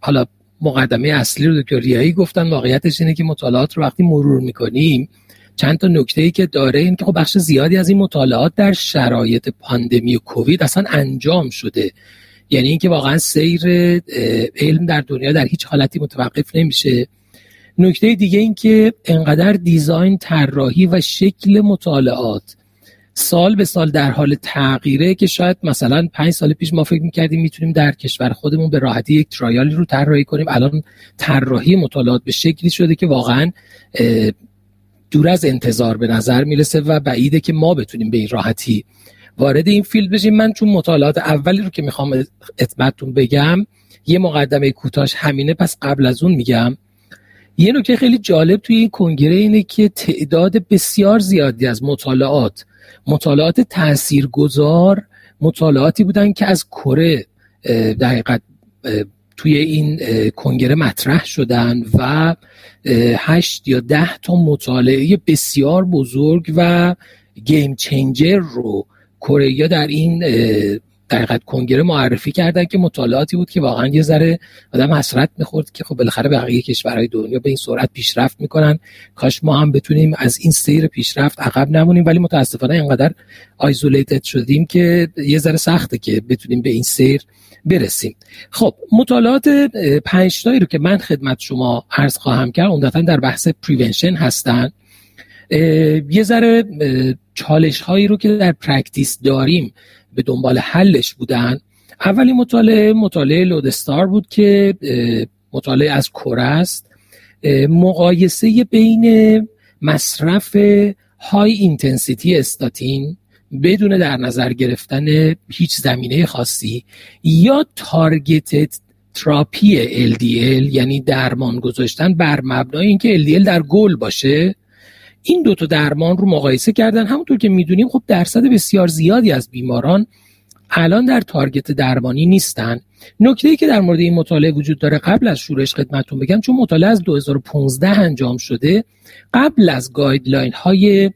حالا مقدمه اصلی رو دکتر ریایی گفتن. واقعیتش اینه که مطالعات رو وقتی مرور می‌کنیم چند تا نکته‌ای که داره این که خب بخش زیادی از این مطالعات در شرایط پاندمی و کووید اصلا انجام شده، یعنی اینکه واقعا سیر علم در دنیا در هیچ حالتی متوقف نمیشه. نکته دیگه این که انقدر دیزاین، طراحی و شکل مطالعات سال به سال در حال تغییره که شاید مثلا 5 سال پیش ما فکر می‌کردیم میتونیم در کشور خودمون به راحتی یک ترایالی رو طراحی کنیم، الان طراحی مطالعات به شکلی شده که واقعاً دور از انتظار به نظر میرسه و بعیده که ما بتونیم به این راحتی وارد این فیلد بشیم. من چون مطالعات اولی رو که میخوام اطلاعاتتون بگم یه مقدمه کوتاهش همینه، پس قبل از اون میگم. یه نکته خیلی جالب توی این کنگره اینه که تعداد بسیار زیادی از مطالعات تاثیرگذار، مطالعاتی بودن که از کره در حقیقت توی این کنگره مطرح شدن و 8 یا 10 تا مطالعه بسیار بزرگ و گیم چنجر رو کره در این در حقیقت کنگره معرفی کردن که مطالعاتی بود که واقعا یه ذره آدم حسرت می‌خورد که خب بالاخره بقیه کشورهای دنیا به این سرعت پیشرفت می‌کنن، کاش ما هم بتونیم از این سیر پیشرفت عقب نمونیم، ولی متاسفانه اینقدر آیزولیتد شدیم که یه ذره سخته که بتونیم به این سیر برسیم. خب مطالعات 5 تایی رو که من خدمت شما عرض خواهم کرد عمدتاً در بحث پریونشن هستن. یه ذره چالش هایی رو که در پرکتیس داریم به دنبال حلش بودن. اولی مطالعه لودستار بود که مطالعه از کره است، مقایسه بین مصرف های اینتنسیتی استاتین بدون در نظر گرفتن هیچ زمینه خاصی یا تارگتد تراپی LDL، یعنی درمان گذاشتن بر مبنای اینکه LDL در گل باشه، این دوتا درمان رو مقایسه کردن. همونطور که میدونیم خب درصد بسیار زیادی از بیماران الان در تارگت درمانی نیستن. نکته‌ای که در مورد این مطالعه وجود داره قبل از شروعش خدمتتون بگم، چون مطالعه از 2015 انجام شده، قبل از گایدلاین های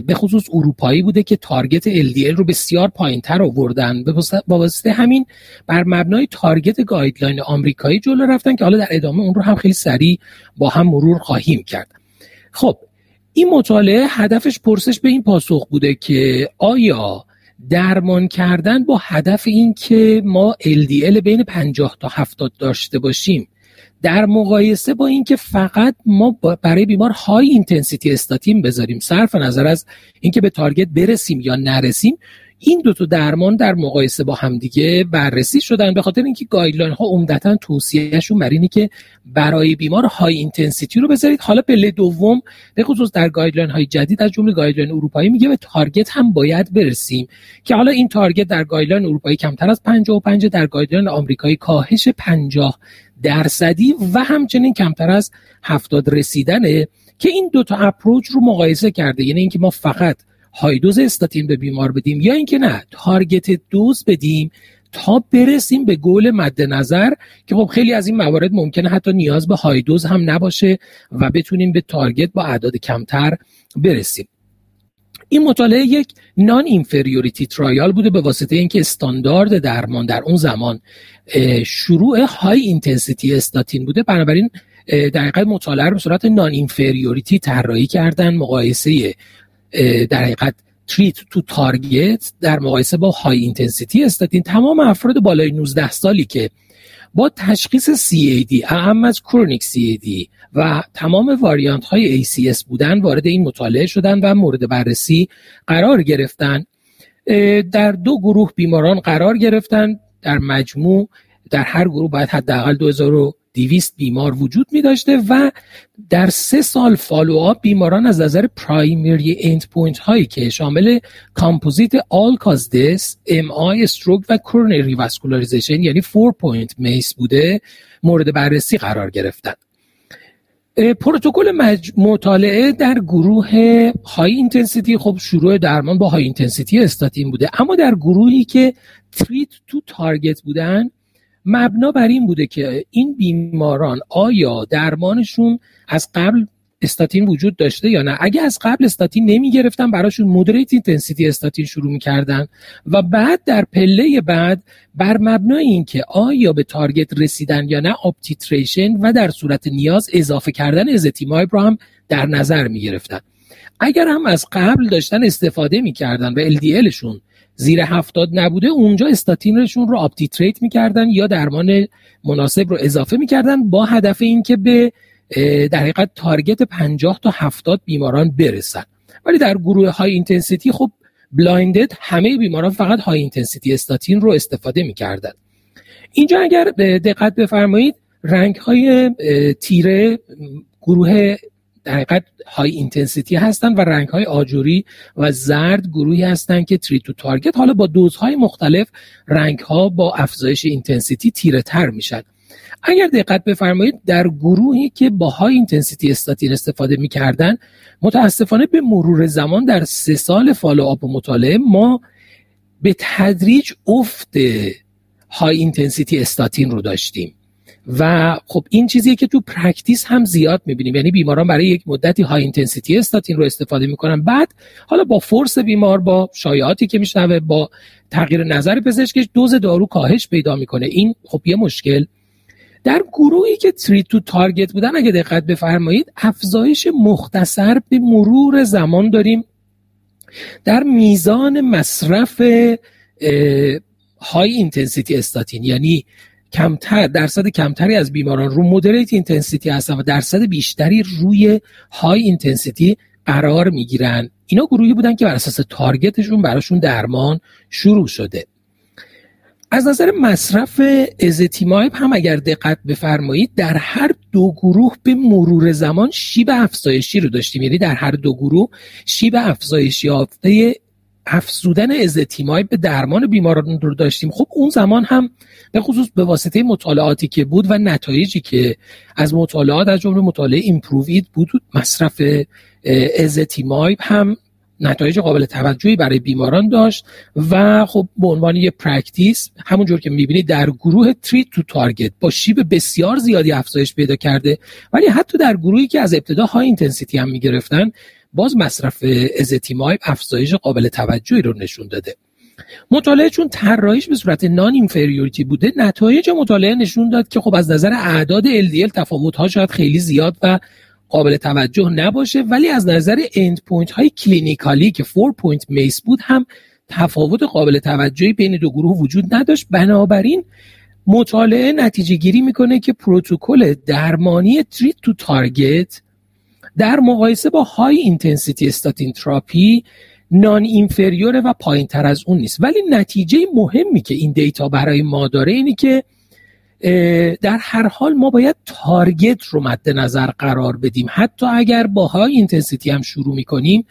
به خصوص اروپایی بوده که تارگت LDL رو بسیار پایین‌تر آوردن، با واسطه همین بر مبنای تارگت گایدلاین آمریکایی جلو رفتن که حالا در ادامه اون رو هم خیلی سریع با هم مرور خواهیم کرد. خب این مطالعه هدفش پرسش به این پاسخ بوده که آیا درمان کردن با هدف این که ما LDL بین 50 تا 70 داشته باشیم در مقایسه با این که فقط ما برای بیمار های اینتنسیتی استاتین بذاریم صرف نظر از اینکه به تارگت برسیم یا نرسیم، این دو تا درمان در مقایسه با همدیگه بررسی شدن، به خاطر اینکه گایدلاین ها عمدتاً توصیهشون بر اینه که برای بیمار های اینتنسیتی رو بذارید. حالا پله دوم به خصوص در گایدلاین های جدید از جمله گایدلاین اروپایی میگه به تارگت هم باید برسیم، که حالا این تارگت در گایدلاین اروپایی کمتر از 55، در گایدلاین آمریکایی کاهش 50% و همچنین کمتر از 70 رسیدنه، که این دو تا اپروچ رو مقایسه کرده، یعنی اینکه ما فقط های دوز استاتین به بیمار بدیم یا اینکه نه تارگت دوز بدیم تا برسیم به گول مد نظر، که خب خیلی از این موارد ممکنه حتی نیاز به های دوز هم نباشه و بتونیم به تارگت با اعداد کمتر برسیم. این مطالعه یک نان اینفریوریتی ترایال بوده، به واسطه اینکه استاندارد درمان در اون زمان شروع های اینتنسیتی استاتین بوده، بنابراین در حقیقت مطالعه رو به صورت نان اینفریوریتی طراحی کردن، مقایسه در حقیقت تریت تو تارگت در مقایسه با های اینتنسیتی استاتین. تمام افراد بالای 19 سالی که با تشخیص CAD، اعم از کرونیک CAD و تمام واریانت های ACS بودن، وارد این مطالعه شدن و مورد بررسی قرار گرفتن. در 2 گروه بیماران قرار گرفتن، در مجموع در هر گروه باید حداقل 2200 بیمار وجود می داشته و در 3 سال فالوآپ بیماران از نظر پرایمری اندپوینت هایی که شامل کامپوزیت آل کاز دث، MI، استروک و کورونری واسکولاریزیشن یعنی 4 پوینت میس بوده مورد بررسی قرار گرفتن. پروتکل مطالعه در گروه های اینتنسیتی خب شروع درمان با های اینتنسیتی استاتین بوده، اما در گروهی که تریت تو تارگت بودن مبنا بر این بوده که این بیماران آیا درمانشون از قبل استاتین وجود داشته یا نه. اگه از قبل استاتین نمی گرفتن براشون مودریت اینتنسیتی استاتین شروع می کردن و بعد در پله بعد بر مبنای این که آیا به تارگت رسیدن یا نه آپ تیتریشن و در صورت نیاز اضافه کردن ازتیمایب رو هم در نظر می گرفتن. اگر هم از قبل داشتن استفاده می کردن و LDLشون زیر 70 نبوده، اونجا استاتینشون رو آپ تیتریت می‌کردن یا درمان مناسب رو اضافه می‌کردن با هدف این که به در حقیقت تارگت 50 تا 70 بیماران برسن. ولی در گروه های اینتنسیتی خب بلایندد همه بیماران فقط های اینتنسیتی استاتین رو استفاده می‌کردن. اینجا اگر دقت بفرمایید رنگ‌های تیره گروه در حقیقت های اینتنسیتی هستن و رنگ‌های آجوری و زرد گروهی هستن که تری تو تارگت، حالا با دوزهای مختلف رنگ‌ها با افزایش اینتنسیتی تیره‌تر میشن. اگر دقت بفرمایید در گروهی که با های اینتنسیتی استاتین استفاده می‌کردن، متاسفانه به مرور زمان در 3 سال فالوآپ و مطالعه ما به تدریج افت های اینتنسیتی استاتین رو داشتیم و خب این چیزیه که تو پرکتیس هم زیاد می‌بینیم، یعنی بیماران برای یک مدتی های اینتنسیتی استاتین رو استفاده می‌کنن، بعد حالا با فورس بیمار، با شایعاتی که میشنوه، با تغییر نظر پزشکش دوز دارو کاهش پیدا می‌کنه. این خب یه مشکل. در گروهی که تریت تو تارگت بودن اگه دقت بفرمایید افزایش مختصر به مرور زمان داریم در میزان مصرف های اینتنسیتی استاتین، یعنی کمتر درصد کمتری از بیماران رو مودریت اینتنسیتی هستن و درصد بیشتری روی های اینتنسیتی قرار میگیرن. اینا گروهی بودن که بر اساس تارگتشون براشون درمان شروع شده. از نظر مصرف ازتیمایب هم اگر دقت بفرمایید در هر دو گروه به مرور زمان شیب افزایشی رو داشتیم، یعنی در هر دو گروه شیب افزایشی یافته افزودن ازتیمایب به درمان بیماران رو داشتیم. خب اون زمان هم به خصوص به واسطه مطالعاتی که بود و نتایجی که از مطالعات از جمله مطالعه ایمپرووید بود، مصرف ازتیمایب هم نتایج قابل توجهی برای بیماران داشت و خب به عنوان یه پرکتیس همونجور که می‌بینید در گروه تریت تو تارگت با شیب بسیار زیادی افزایش پیدا کرده، ولی حتی در گروهی که از ابتدا های اینتنسیتی هم می‌گرفتن باز مصرف ازتیمایب افزایش قابل توجهی رو نشون داده. مطالعه چون طراحیش به صورت نان اینفریوریتی بوده، نتایج مطالعه نشون داد که خب از نظر اعداد LDL تفاوت‌ها شاید خیلی زیاد و قابل توجه نباشه، ولی از نظر اند پوینت های کلینیکالی که 4 پوینت میس بود هم تفاوت قابل توجهی بین دو گروه وجود نداشت. بنابراین مطالعه نتیجه گیری میکنه که پروتکل درمانی تریت تو تارگت در مقایسه با های اینتنسیتی استاتین تراپی نان اینفریوره و پایین تر از اون نیست. ولی نتیجه مهمی که این دیتا برای ما داره اینی که در هر حال ما باید تارگت رو مد نظر قرار بدیم، حتی اگر با های اینتنسیتی هم شروع میکنیم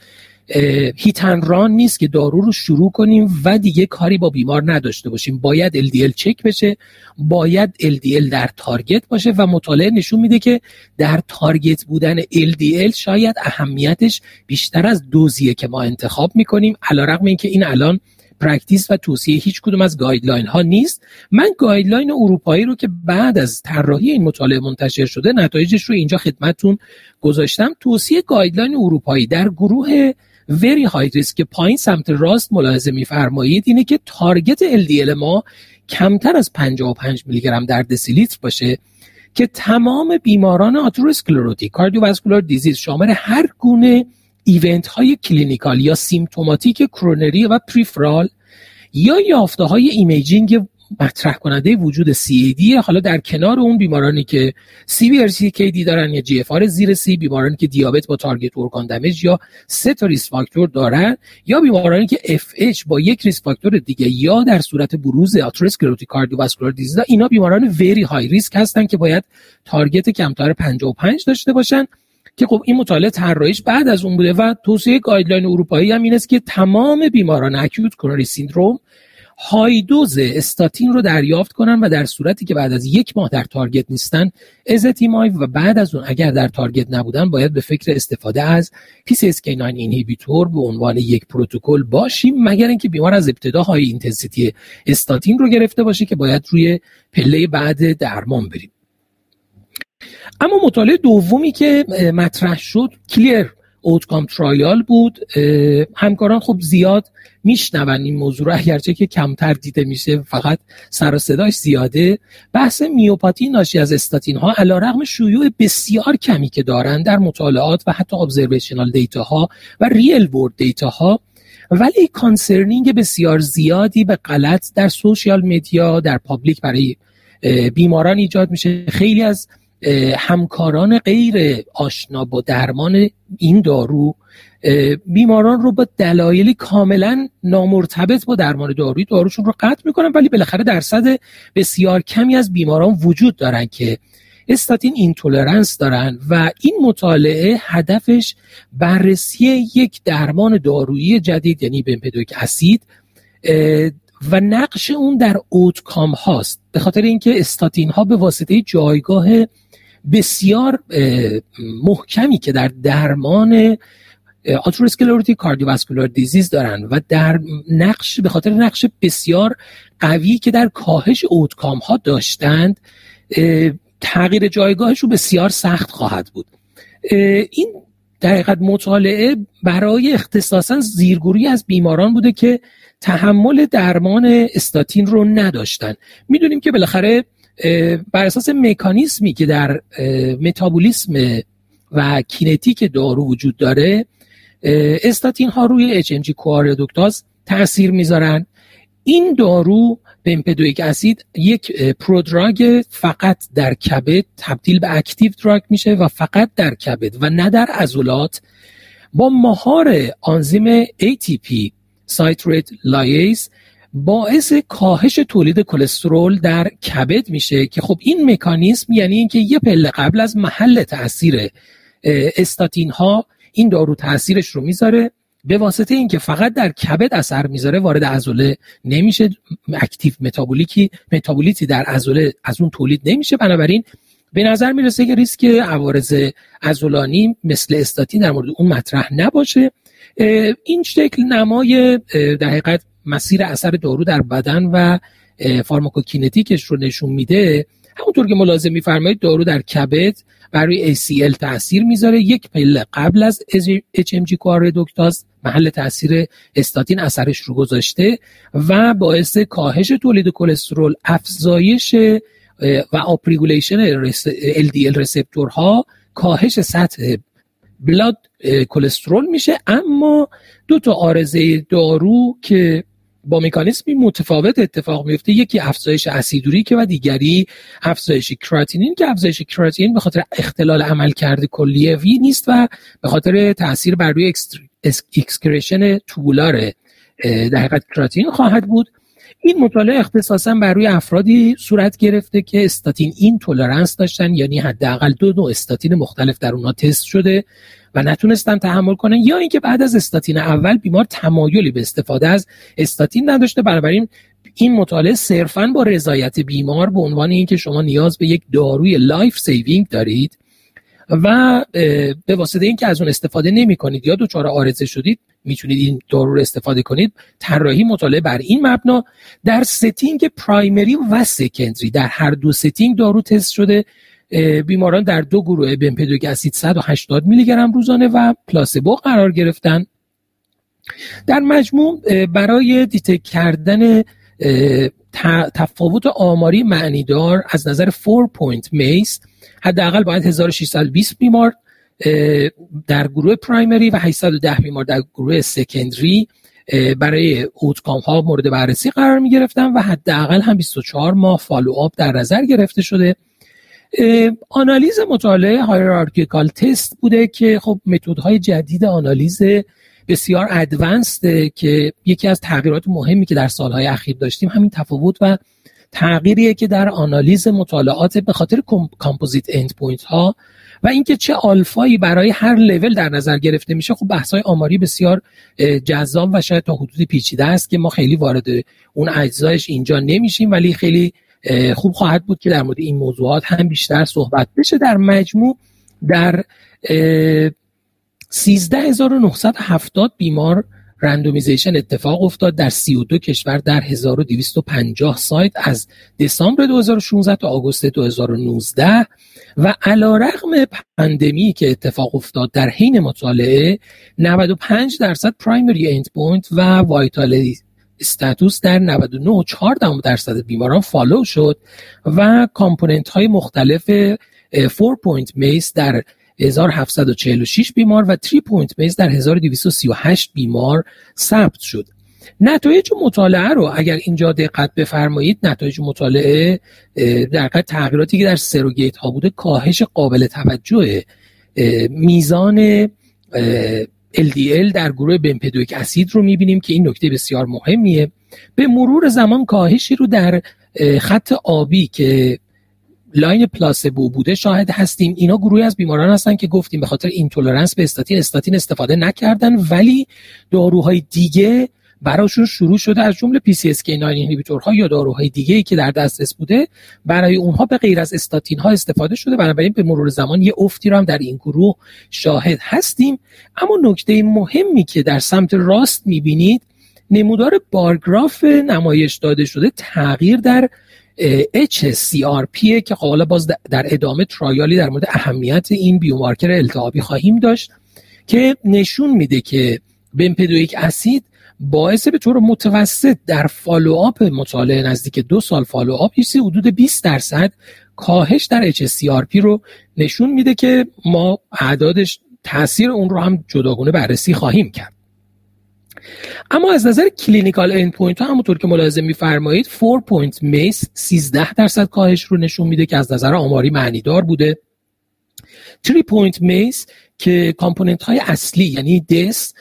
هیتن ران نیست که دارو رو شروع کنیم و دیگه کاری با بیمار نداشته باشیم. باید LDL چک بشه، باید LDL در تارگت باشه و مطالعه نشون میده که در تارگت بودن LDL شاید اهمیتش بیشتر از دوزیه که ما انتخاب میکنیم، علیرغم اینکه این الان پرکتیس و توصیه هیچ کدوم از گایدلاین ها نیست. من گایدلاین اروپایی رو که بعد از طراحی این مطالعه منتشر شده نتایجش رو اینجا خدمتتون گذاشتم. توصیه گایدلاین اروپایی در گروه very high risk که پایین سمت راست ملاحظه می‌فرمایید اینه که تارگت LDL ما کمتر از 55 میلی گرم در دسیلیتر باشه که تمام بیماران آتروسکلروتیک کاردیوواسکولار دیزیز شامل هر گونه ایونت های کلینیکال یا سیمتوماتیک کرونری و پریفرال یا یافته های ایمیجینگ مطرح کننده وجود CAD، حالا در کنار اون بیمارانی که CVRCKD دارن یا GFR زیر 30، بیمارانی که دیابت با تارگت ارگان دمیج یا ست ریس فاکتور دارن یا بیمارانی که FH با یک ریس فاکتور دیگه یا در صورت بروز آتروسکلروتیک کاردیوواسکولار دیزیز، اینا بیماران وری های ریسک هستن که باید تارگت کمتر 55 داشته باشن که خب این مطالعه طراحیش بعد از اون بوده و توصیه گایدلاین اروپایی هم این است که تمام بیماران اکیوت کرونری سیندروم های دوز استاتین رو دریافت کنن و در صورتی که بعد از 1 ماه در تارگت نیستن ازتیمایب و بعد از اون اگر در تارگت نبودن باید به فکر استفاده از PCSK9 اینهیبیتور به عنوان یک پروتکل باشیم، مگر اینکه بیمار از ابتدا های اینتنسیتی استاتین رو گرفته باشه که باید روی پله بعد درمان بریم. اما مطالعه دومی که مطرح شد کلیر اوتکام ترایال بود. همکاران خب زیاد میشنون این موضوع رو، اگرچه که کمتر دیده میشه فقط سر و صداش زیاده. بحث میوپاتی ناشی از استاتین ها علیرغم شیوع بسیار کمی که دارن در مطالعات و حتی ابزرویشنال دیتا ها و ریل ورلد دیتا ها، ولی کانسرنینگ بسیار زیادی به غلط در سوشیال مدیا در پابلیک برای بیماران ایجاد میشه. خیلی از همکاران غیر آشنا با درمان این دارو بیماران رو با دلایلی کاملا نامرتبط با درمان دارویی داروشون رو قطع میکنن، ولی بالاخره درصد بسیار کمی از بیماران وجود دارن که استاتین اینتولرنس دارن و این مطالعه هدفش بررسی یک درمان دارویی جدید یعنی بمپدویک اسید و نقش اون در اوتکام هاست، به خاطر اینکه استاتین ها به واسطه جایگاه بسیار محکمی که در درمان آتروسکلروتیک کاردیوواسکولار دیزیز دارن و در نقش به خاطر نقش بسیار قوی که در کاهش اوتکام ها داشتند تغییر جایگاهش رو بسیار سخت خواهد بود. این دقیقاً مطالعه برای اختصاصاً زیرگروهی از بیماران بوده که تحمل درمان استاتین رو نداشتن. میدونیم که بالاخره بر اساس مکانیزمی که در متابولیسم و کینتیک دارو وجود داره استاتین ها روی HMG-CoA ردوکتاز تأثیر میذارن. این دارو بمپدویک اسید یک پرودراگ فقط در کبد تبدیل به اکتیو دراگ میشه و فقط در کبد و نه در عضلات با مهار آنزیم ATP citrate lyase باعث کاهش تولید کلسترول در کبد میشه که خب این مکانیزم یعنی اینکه یه پله قبل از محل تأثیر استاتین ها این دارو تأثیرش رو میذاره، به واسطه اینکه فقط در کبد اثر میذاره وارد عضله نمیشه، اکتیو متابولیتی در عضله از اون تولید نمیشه، بنابراین به نظر میرسه که ریسک عوارض عضلانی مثل استاتین در مورد اون مطرح نباشه. این شکل نمای در حقیقت مسیر اثر دارو در بدن و فارماکوکینتیکش رو نشون میده. همونطور که ملاحظه میفرمایید دارو در کبد برای ACL تأثیر میذاره، یک پله قبل از HMG-CoA ردوکتاز محل تأثیر استاتین اثرش رو گذاشته و باعث کاهش تولید کلسترول، افزایش و آپریگولیشن LDL رسپتورها، کاهش سطح بلاد کلسترول میشه. اما دو تا عارضه دارو که با مکانیزمی متفاوت اتفاق میفته، یکی افزایش اسیدوریک و دیگری افزایش کراتینین که افزایش کراتینین به خاطر اختلال عملکرد کلیوی نیست و به خاطر تاثیر بر روی اکسکریشن توبولار در حقیقت کراتینین خواهد بود. این مطالعه اختصاصا بر روی افرادی صورت گرفته که استاتین اینتولرنس داشتن، یعنی حداقل دو نوع استاتین مختلف در اونها تست شده و نتونستن تحمل کنن، یا اینکه بعد از استاتین اول بیمار تمایلی به استفاده از استاتین نداشته. بنابراین این مطالعه صرفاً با رضایت بیمار به عنوان اینکه شما نیاز به یک داروی لایف سیوینگ دارید و به واسطه اینکه از اون استفاده نمی‌کنید یا دچار عارضه شدید میتونید این دارو رو استفاده کنید، طراحی مطالعه بر این مبنا در ستینگ پرایمری و سکندری، در هر دو ستینگ دارو تست شده. بیماران در دو گروه بمپدویک اسید 180 میلی گرم روزانه و پلاسبو قرار گرفتن. در مجموع برای دیتکت کردن تفاوت آماری معنیدار از نظر 4 پوینت میز حداقل باید 1620 بیمار در گروه پرایمری و 810 بیمار در گروه سکندری برای اوتکام ها مورد بررسی قرار می گرفتن و حداقل هم 24 ماه فالوآپ در نظر گرفته شده. آنالیز مطالعه هایرارکیکال تست بوده که خب متدهای جدید آنالیز بسیار ادوانسته که یکی از تغییرات مهمی که در سالهای اخیر داشتیم همین تفاوت و تغییریه که در آنالیز مطالعات به خاطر کامپوزیت اند پوینت ها و اینکه چه آلفایی برای هر لول در نظر گرفته میشه. خب بحث‌های آماری بسیار جذاب و شاید تا حدودی پیچیده است که ما خیلی وارد اون اجزایش اینجا نمیشیم، ولی خیلی خوب خواهد بود که در مورد این موضوعات هم بیشتر صحبت بشه. در مجموع در 13970 بیمار رندومیزیشن اتفاق افتاد در 32 کشور در 1250 سایت از دسامبر 2016 تا آگوست 2019 و علیرغم پاندمی که اتفاق افتاد در حین مطالعه 95% پرایمری اند پوینت و وایتال استاتوس در 99.4% بیماران فالو شد و کامپوننت های مختلف 4 پوینت میز در 1746 بیمار و 3 پوینت میز در 1238 بیمار ثبت شد. نتایج مطالعه رو اگر اینجا دقت بفرمایید، نتایج مطالعه در واقع تغییراتی که در سروگیت ها بوده کاهش قابل توجه میزان LDL در گروه بمپدویک اسید رو میبینیم که این نکته بسیار مهمیه. به مرور زمان کاهشی رو در خط آبی که لاین پلاسبو بوده شاهد هستیم. اینا گروهی از بیماران هستن که گفتیم به خاطر اینتولرنس به استاتین استفاده نکردن، ولی داروهای دیگه براشون شروع شده، از جمله PCSK9 اینهیبیتورها یا داروهای دیگه‌ای که در دسترس بوده، برای اونها به غیر از استاتین ها استفاده شده. بنابراین به مرور زمان یه افتی رو هم در این گروه شاهد هستیم. اما نکته مهمی که در سمت راست می‌بینید، نمودار بارگراف نمایش داده شده تغییر در hs-CRP که حالا باز در ادامه ترایالی در مورد اهمیت این بیومارکر التهابی خواهیم داشت، که نشون میده که بمپدویک اسید باعث به طور متوسط در فالوآپ مطالعه نزدیک 2 سال فالوآپ چیزی حدود 20% کاهش در hs-CRP رو نشون میده که ما اعدادش تاثیر اون رو هم جداگانه بررسی خواهیم کرد. اما از نظر کلینیکال اندپوینت ها همونطور که ملاحظه می‌فرمایید 4 پوینت میس 13% کاهش رو نشون میده که از نظر آماری معنیدار بوده. 3 پوینت میس که کامپوننت های اصلی یعنی دس،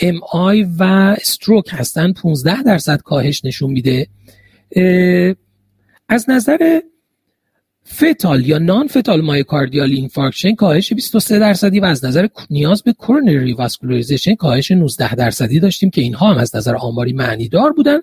ام آی و استروک هستن 15% کاهش نشون میده. از نظر فتال یا نان فتال مایوکاردیال اینفارکشن کاهش 23% و از نظر نیاز به کورونری ریواسکولاریزیشن کاهش 19% داشتیم که اینها هم از نظر آماری معنی دار بودن.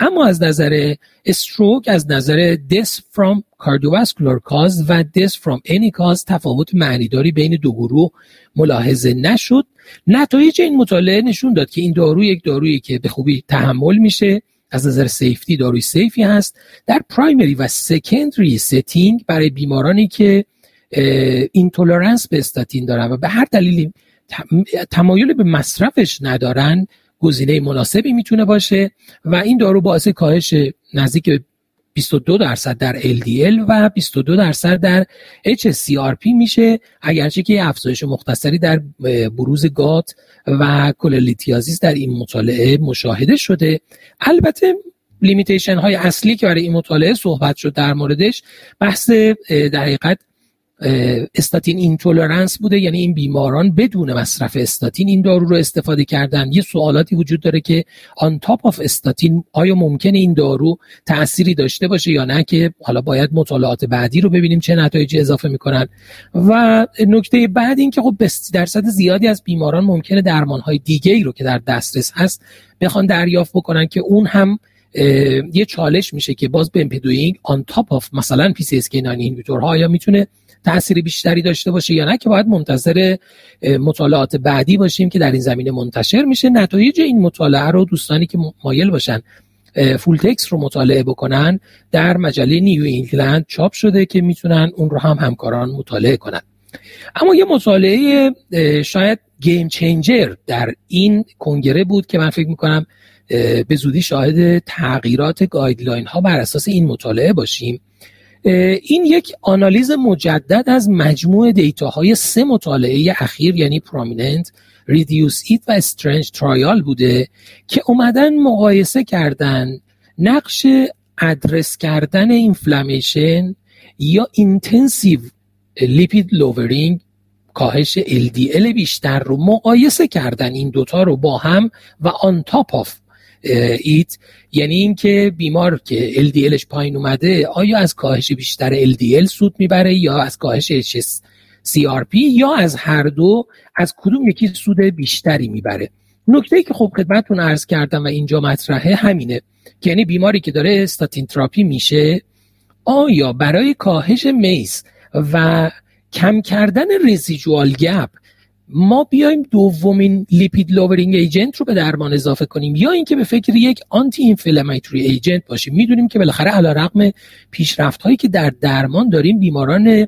اما از نظر استروک، از نظر دس فرام کاردیوواسکولار کاز و دس فرام انی کاز تفاوت معنی داری بین دو گروه ملاحظه نشد. نتایج این مطالعه نشون داد که این داروی یک دارویی که به خوبی تحمل میشه، از نظر سیفتی داروی سیفی هست، در پرایمری و سکندری ستینگ برای بیمارانی که اینتولرنس به استاتین دارن و به هر دلیلی تمایل به مصرفش ندارن گزینه مناسبی میتونه باشه. و این دارو باعث کاهش نزدیک 22% در LDL و 22% در hs-CRP میشه، اگرچه که افزایش مختصری در بروز گات و کولولیتیازیس در این مطالعه مشاهده شده. البته لیمیتیشن های اصلی که برای این مطالعه صحبت شد در موردش بحث در حقیقت استاتین اینتولرنس بوده، یعنی این بیماران بدون مصرف استاتین این دارو رو استفاده کردن. یه سوالاتی وجود داره که آن تاپ آف استاتین آیا ممکنه این دارو تأثیری داشته باشه یا نه، که حالا باید مطالعات بعدی رو ببینیم چه نتایجی اضافه میکنن. و نکته بعد این که خب درصد زیادی از بیماران ممکنه درمانهای دیگه‌ای رو که در دسترس هست بخوان دریافت بکنن، که اون هم یه چالش میشه که باز بمپدوئینگ آن تاپ آف مثلا PCSK9 اینهیبیتورها یا میتونه تأثیر بیشتری داشته باشه یا نه، که باید منتظر مطالعات بعدی باشیم که در این زمینه منتشر میشه. نتایج این مطالعه رو دوستانی که مایل باشن فول تکست رو مطالعه بکنن در مجله نیو انگلند چاپ شده که میتونن اون رو هم همکاران مطالعه کنن. اما یه مطالعه شاید گیم چنجر در این کنگره بود که من فکر میکنم به زودی شاهد تغییرات گایدلاین ها بر اساس این مطالعه باشیم. این یک آنالیز مجدد از مجموع دیتاهای 3 مطالعه اخیر، یعنی پرومیننت، ریدیوس-ایت و استرنج ترایال بوده که اومدن مقایسه کردن نقش ادرس کردن اینفلامیشن یا اینتنسیو لیپید لوورینگ، کاهش LDL بیشتر رو مقایسه کردن این دوتا رو با هم و آن تاپ آف ایت، یعنی این که بیمار که LDLش پایین اومده آیا از کاهش بیشتر LDL سود میبره یا از کاهش hs-CRP یا از هر دو، از کدوم یکی سود بیشتری میبره. نکته‌ای که خب خدمتتون عرض کردم و اینجا مطرحه همینه، که یعنی بیماری که داره استاتین تراپی میشه آیا برای کاهش میس و کم کردن رزیجوال گپ ما بیایم دومین لیپید لوورینگ ایجنت رو به درمان اضافه کنیم، یا اینکه به فکر یک آنتی اینفلاماتوری ایجنت باشیم. میدونیم که بالاخره علیرغم پیشرفت هایی که در درمان داریم، بیماران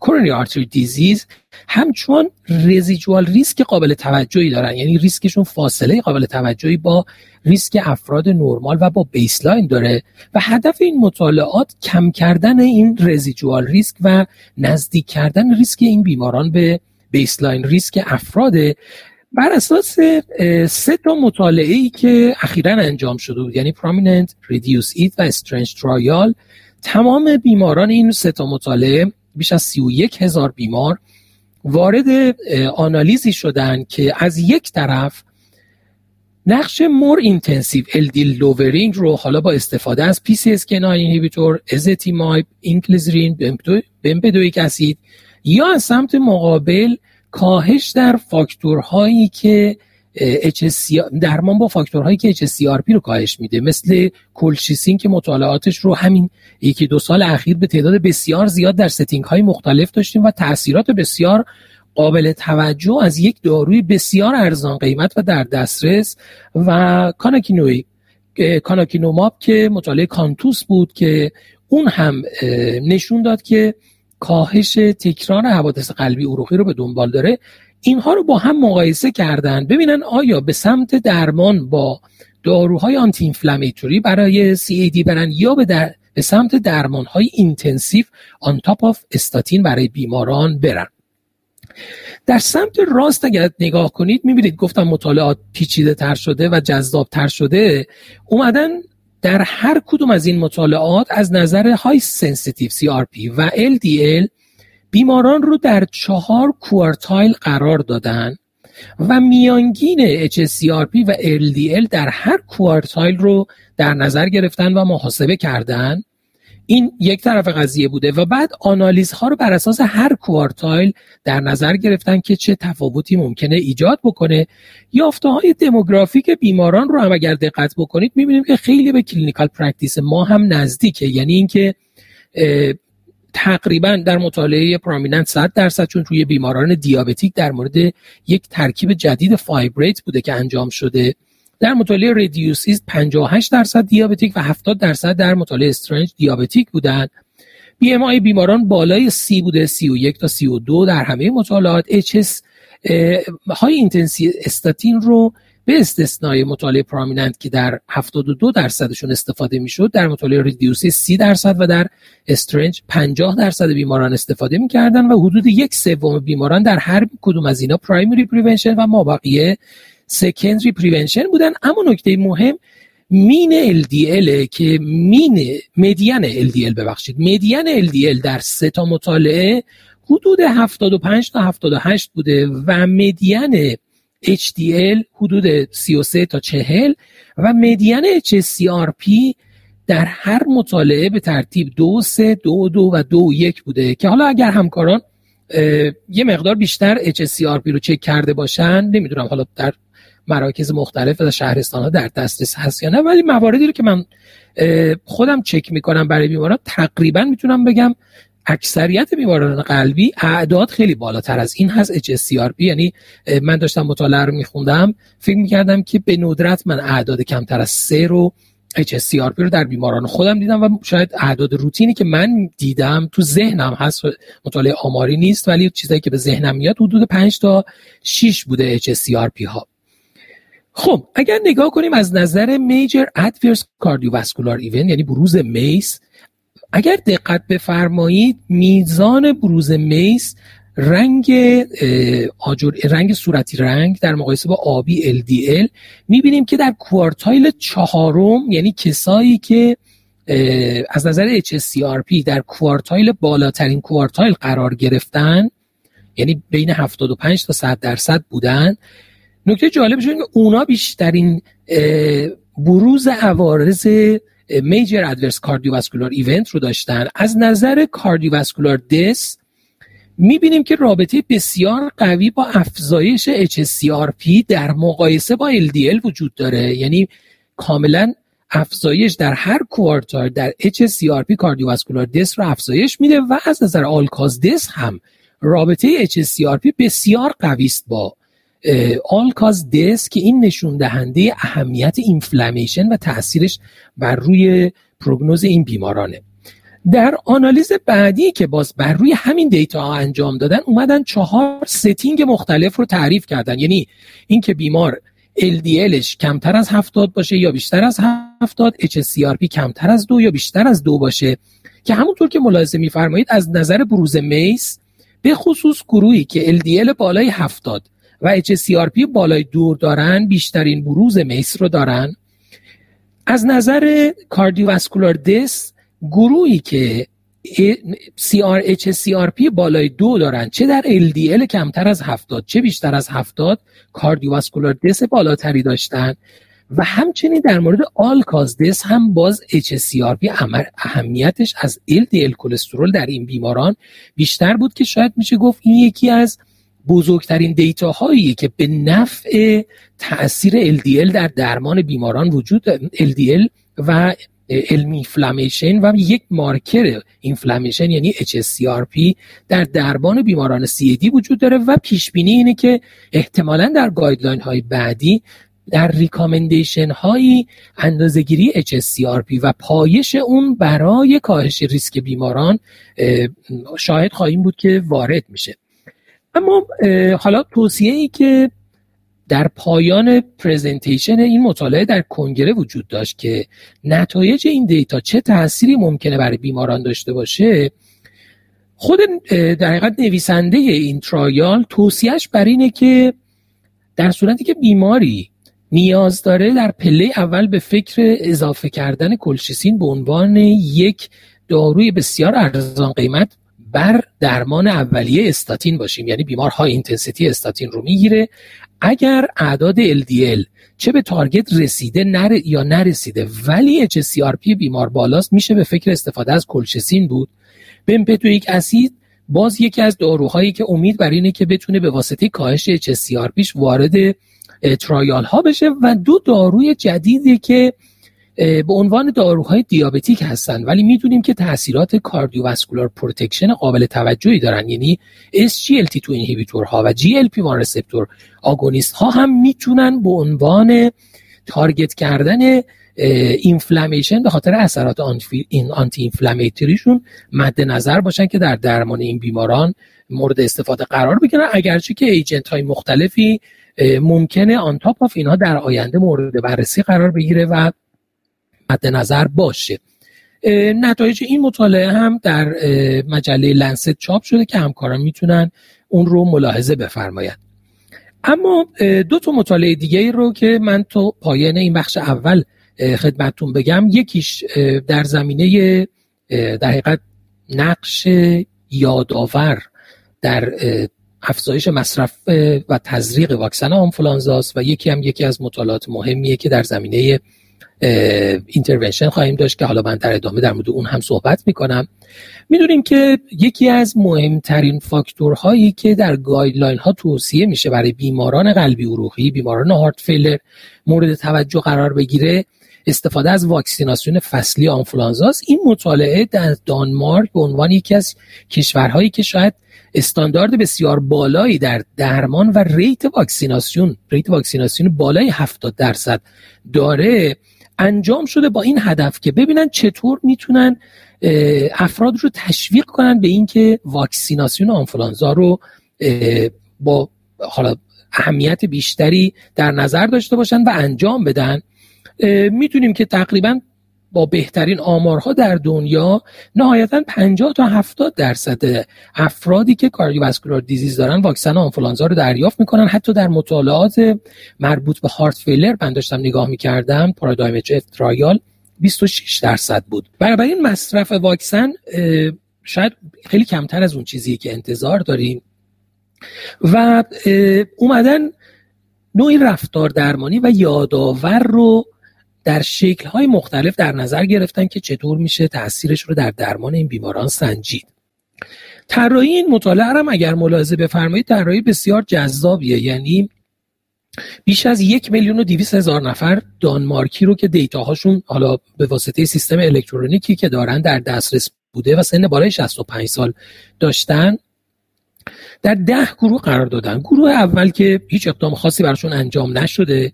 کورونری آرتری دیزیز همچون رزیجوال ریسک قابل توجهی دارن، یعنی ریسکشون فاصله قابل توجهی با ریسک افراد نرمال و با بیسلاین داره و هدف این مطالعات کم کردن این رزیجوال ریسک و نزدیک کردن ریسک این بیماران به بیسلاین ریسک افراد. بر اساس سه تا مطالعه‌ای که اخیراً انجام شده بود، یعنی پرومیننت، ریدیوس-ایت و استرنج ترایال، تمام بیماران این سه تا مطالعه، بیش از 31000 بیمار، وارد آنالیزی شدن که از یک طرف نقش مور اینتنسیو LDL لوورینگ رو حالا با استفاده از PCSK9 اینهیبیتور، ازتیمایب، اینکلزرین، بمپدویک اسید، یا از سمت مقابل کاهش در فاکتورهایی که درمان با فاکتورهایی که hs-CRP رو کاهش میده، مثل کلچیسین که مطالعاتش رو همین یکی دو سال اخیر به تعداد بسیار زیاد در ستینگ های مختلف داشتیم و تأثیرات بسیار قابل توجه از یک داروی بسیار ارزان قیمت و در دسترس، و کاناکینوماب که مطالعه کانتوس بود که اون هم نشون داد که کاهش تکرار حوادث قلبی عروقی رو به دنبال داره. اینها رو با هم مقایسه کردن ببینن آیا به سمت درمان با داروهای آنتی اینفلامیتوری برای CAD برن یا به سمت درمان‌های اینتنسیو آن تاپ آف استاتین برای بیماران برن. در سمت راست اگر نگاه کنید می‌بینید گفتم مطالعات پیچیده تر شده و جذاب تر شده. اومدن در هر کدوم از این مطالعات از نظر های سنسیتیو CRP و LDL بیماران رو در 4 کوارتایل قرار دادن و میانگین hs-CRP و LDL در هر کوارتایل رو در نظر گرفتن و محاسبه کردن. این یک طرف قضیه بوده و بعد آنالیزها رو بر اساس هر کوارتایل در نظر گرفتن که چه تفاوتی ممکنه ایجاد بکنه. یافته‌های دموگرافیک بیماران رو هم اگر دقت بکنید می‌بینیم که خیلی به کلینیکال پرکتیس ما هم نزدیکه، یعنی اینکه تقریبا در مطالعه پرومیننت 100%، چون روی بیماران دیابتیک در مورد یک ترکیب جدید فایبریت بوده که انجام شده، در مطالعه ریدیوس-ایت 58% دیابتیک و 70% در مطالعه استرنج دیابتیک بودن. BMI بیماران بالای 30 بوده، 31 تا 32 در همه مطالعات. HS های اینتنسی استاتین رو به استثنای مطالعه پرومیننت که در 72%شون استفاده میشد، در مطالعه ریدیوس-ایت 30% و در استرنج 50% بیماران استفاده میکردن و حدود 1/3 بیماران در هر کدوم از اینا پرایمری پریونشن و مابقیه secondary prevention بودن. اما نکته مهم مین LDL که مدین LDL در 3 تا مطالعه حدود 75 تا 78 بوده و مدین HDL حدود 33 تا 40 و مدین hs-CRP در هر مطالعه به ترتیب 2.3، 2.2 و 2.1 بوده که حالا اگر همکاران یه مقدار بیشتر hs-CRP رو چک کرده باشن، نمیدونم حالا در مراکز مختلف و شهرستان ها در دسترس هست یا نه، ولی مواردی رو که من خودم چک میکنم برای بیماران تقریبا میتونم بگم اکثریت بیماران قلبی اعداد خیلی بالاتر از این هست hs-CRP. یعنی من داشتم مطالعه رو میخوندم فکر میکردم که به ندرت من اعداد کمتر از 3 رو hs-CRP رو در بیماران خودم دیدم و شاید اعداد روتینی که من دیدم تو ذهنم هست، مطالعه آماری نیست ولی چیزایی که به ذهنم میاد حدود 5 تا 6 بوده hs-CRP ها. خب اگر نگاه کنیم از نظر میجر ادورس کاردیوواسکولار ایونت، یعنی بروز میس، اگر دقت بفرمایید میزان بروز میس رنگ صورتی رنگ در مقایسه با آبی LDL میبینیم که در کوارتایل 4، یعنی کسایی که از نظر hs-CRP در کوارتایل بالاترین کوارتایل قرار گرفتن، یعنی بین 75 تا 100% بودن. نکته جالبش اینه که اونا بیشترین بروز عوارض میجر ادورس کاردیوواسکولار ایونت رو داشتن. از نظر کاردیوواسکولار دث میبینیم که رابطه بسیار قوی با افزایش hs-CRP در مقایسه با LDL وجود داره، یعنی کاملا افزایش در هر کوارتر در hs-CRP کاردیوواسکولار دث رو افزایش میده و از نظر آلکاز دث هم رابطه hs-CRP بسیار قوی است با آلکاز دث که این نشون دهنده اهمیت اینفلامیشن و تاثیرش بر روی پروگنوز این بیمارانه. در آنالیز بعدی که باز بر روی همین دیتا ها انجام دادن، اومدن 4 ستینگ مختلف رو تعریف کردن، یعنی اینکه بیمار LDLش کمتر از 70 باشه یا بیشتر از 70، hs-CRP کمتر از 2 یا بیشتر از 2 باشه، که همونطور که ملاحظه می‌فرمایید از نظر بروز میس به خصوص گروهی که LDL بالای 70 و hs-CRP بالای دور دارن بیشترین بروز میس رو دارن. از نظر کاردیوواسکولار دس گروهی که hs-CRP بالای 2 دارن، چه در LDL کمتر از 70 چه بیشتر از 70 کاردیوواسکولار دس بالاتری داشتن و همچنین در مورد آل کاز دس هم باز hs-CRP اهمیتش از LDL کلسترول در این بیماران بیشتر بود که شاید میشه گفت این یکی از بزرگترین دیتاهایی که به نفع تأثیر LDL در درمان بیماران وجود LDL و الانفلامیشن و یک مارکر اینفلامیشن یعنی hs-CRP در درمان بیماران CAD وجود داره و پیش بینی اینه که احتمالاً در گایدلاین های بعدی در ریکامندیشن های اندازه‌گیری hs-CRP و پایش اون برای کاهش ریسک بیماران شاهد خواهیم بود که وارد میشه. اما حالا توصیه‌ای که در پایان پرزنتیشن این مطالعه در کنگره وجود داشت که نتایج این دیتا چه تأثیری ممکنه برای بیماران داشته باشه، خود در حقیقت نویسنده این ترایال توصیهش بر اینه که در صورتی که بیماری نیاز داره در پله اول به فکر اضافه کردن کلشیسین به عنوان یک داروی بسیار ارزان قیمت بر درمان اولیه استاتین باشیم، یعنی بیمار های اینتنسیتی استاتین رو میگیره. اگر اعداد LDL چه به تارگت رسیده یا نرسیده ولی hs-CRP بیمار بالاست، میشه به فکر استفاده از کلچسین بود. بمپدویک اسید باز یکی از داروهایی که امید بر اینه که بتونه به واسطه کاهش hs-CRPش وارد ترایال ها بشه و دو داروی جدیدی که به عنوان داروهای دیابتیک هستن ولی میدونیم که تاثیرات کاردیوواسکولار پروتکشن قابل توجهی دارن، یعنی SGLT2 اینهیبیتور ها و GLP-1 رسپتور آگونیست ها هم میتونن به عنوان تارگت کردن اینفلامیشن به خاطر اثرات آنتی اینفلامیتریشون مد نظر باشن که در درمان این بیماران مورد استفاده قرار بگیرن، اگرچه که ایجنت های مختلفی ممکنه آن تاپ آف اینها در آینده مورد بررسی قرار بگیره و مد نظر باشه. نتایج این مطالعه هم در مجله لنست چاپ شده که همکاران میتونن اون رو ملاحظه بفرمایند. اما دو تا مطالعه دیگه رو که من تو پایان این بخش اول خدمتتون بگم، یکیش در زمینه در حقیقت نقش یادآور در افزایش مصرف و تزریق واکسن آنفولانزاست و یکی از مطالعات مهمیه که در زمینه اینترونشن خواهیم داشت که حالا من در ادامه در مورد اون هم صحبت میکنم. میدونیم که یکی از مهمترین فاکتورهایی که در گایدلاین ها توصیه میشه برای بیماران قلبی عروقی، بیماران هارت فیلر مورد توجه قرار بگیره استفاده از واکسیناسیون فصلی آنفولانزاست. این مطالعه در دانمارک به عنوان یکی از کشورهایی که شاید استاندارد بسیار بالایی در درمان و ریت واکسیناسیون بالای 70% داره انجام شده با این هدف که ببینن چطور میتونن افراد رو تشویق کنن به اینکه واکسیناسیون آنفولانزا رو با حالا اهمیت بیشتری در نظر داشته باشن و انجام بدن. میتونیم که تقریبا با بهترین آمارها در دنیا نهایتاً 50-70% افرادی که کاردیوواسکولار دیزیز دارن واکسن آنفولانزا رو دریافت میکنن. حتی در مطالعات مربوط به هارت فیلر من داشتم نگاه میکردم، پارادایم اچ ترایال 26% بود. برابر این مصرف واکسن شاید خیلی کمتر از اون چیزی که انتظار داریم و اومدن نوعی رفتار درمانی و یادآور رو در شکل‌های مختلف در نظر گرفتن که چطور میشه تأثیرش رو در درمان این بیماران سنجید. طراحی این مطالعه هم اگر ملاحظه بفرمایید طراحی بسیار جذابیه، یعنی بیش از 1,200,000 نفر دانمارکی رو که دیتاهاشون حالا به واسطه سیستم الکترونیکی که دارن در دسترس بوده و سن بالای 65 سال داشتن در 10 گروه قرار دادن. گروه اول که هیچ اقدام خاصی براشون انجام نشده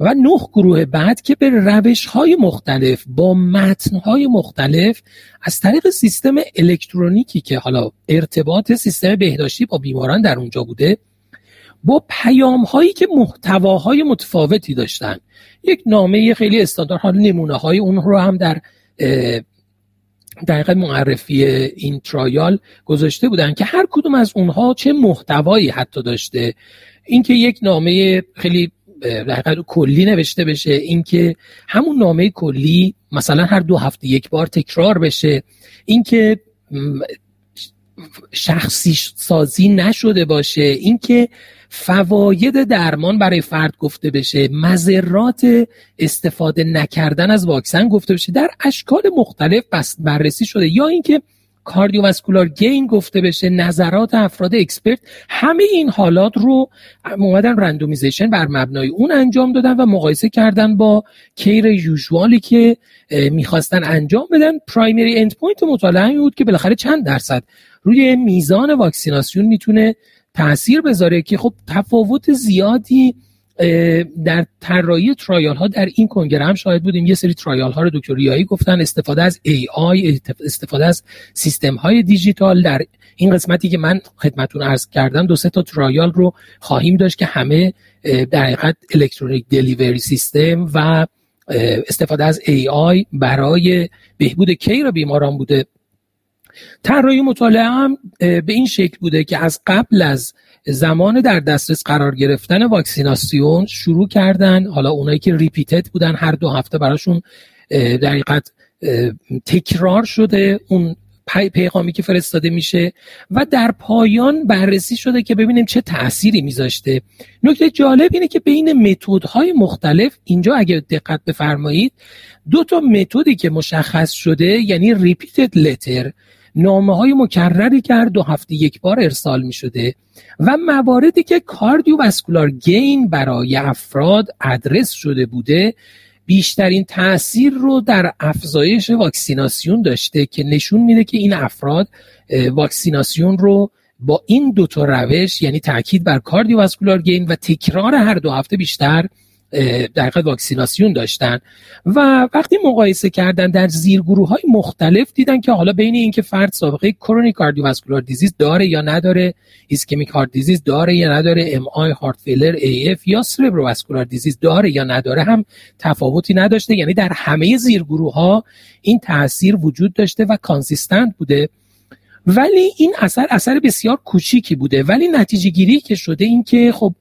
و 9 گروه بعد که به روش‌های مختلف با متن‌های مختلف از طریق سیستم الکترونیکی که حالا ارتباط سیستم بهداشتی با بیماران در اونجا بوده با پیام‌هایی که محتواهای متفاوتی داشتن، یک نامه خیلی استاندارد، حالا نمونه‌های اون رو هم در دقیقا معرفی این ترایال گذاشته بودن که هر کدوم از اونها چه محتوایی حتی داشته، اینکه یک نامه خیلی دقیقا کلی نوشته بشه، اینکه همون نامه کلی مثلا هر 2 هفته یک بار تکرار بشه، اینکه شخصی سازی نشده باشه، اینکه فواید درمان برای فرد گفته بشه، مضرات استفاده نکردن از واکسن گفته بشه، در اشکال مختلف بررسی شده، یا اینکه کاردیوواسکولار گین گفته بشه، نظرات افراد اکسپرت. همه این حالات رو اومدن رندومیزیشن بر مبنای اون انجام دادن و مقایسه کردن با کیر یوزوالی که میخواستن انجام بدن. پرایمری اند پوینت مطالعه این بود که بالاخره چند درصد روی میزان واکسیناسیون میتونه تأثیر بذاره، که خب تفاوت زیادی در طراحی ترایال ها در این کنگره هم شاهد بودیم. یه سری ترایال ها رو دکتر ریاحی گفتن، استفاده از AI، استفاده از سیستم های دیجیتال. در این قسمتی که من خدمتون عرض کردم 2-3 تا ترایال رو خواهیم داشت که همه در حقیقت الکترونیک دلیوری سیستم و استفاده از AI برای بهبود کیر بیماران بوده. طراحی مطالعه هم به این شکل بوده که از قبل از زمان در دسترس قرار گرفتن واکسیناسیون شروع کردن، حالا اونایی که ریپیتد بودن هر 2 هفته براشون در حقیقت تکرار شده اون پیغامی که فرستاده میشه، و در پایان بررسی شده که ببینیم چه تأثیری میذاشته. نکته جالب اینه که بین متدهای مختلف اینجا اگه دقت بفرمایید 2 تا متدی که مشخص شده، یعنی ریپیتد لتر، نامه‌های مکرری که هر 2 هفته یک بار ارسال می‌شده، و مواردی که کاردیوواسکولار گین برای افراد ادرس شده بوده، بیشترین تأثیر رو در افزایش واکسیناسیون داشته، که نشون میده که این افراد واکسیناسیون رو با این 2 تا روش، یعنی تأکید بر کاردیوواسکولار گین و تکرار هر 2 هفته، بیشتر در حقیقت واکسیناسیون داشتن. و وقتی مقایسه کردن در زیرگروه‌های مختلف دیدن که حالا بین اینکه فرد سابقه کرونیک کاردیوواسکولار دیزیز داره یا نداره، ایسکمیک هارت دیزیز داره یا نداره، ام آی، هارت فیلر، ای اف یا سربروواسکولار دیزیز داره یا نداره هم تفاوتی نداشته. یعنی در همه زیرگروه‌ها این تاثیر وجود داشته و کانسیستنت بوده، ولی این اثر بسیار کوچیکی بوده. ولی نتیجه‌گیری که شده این که خب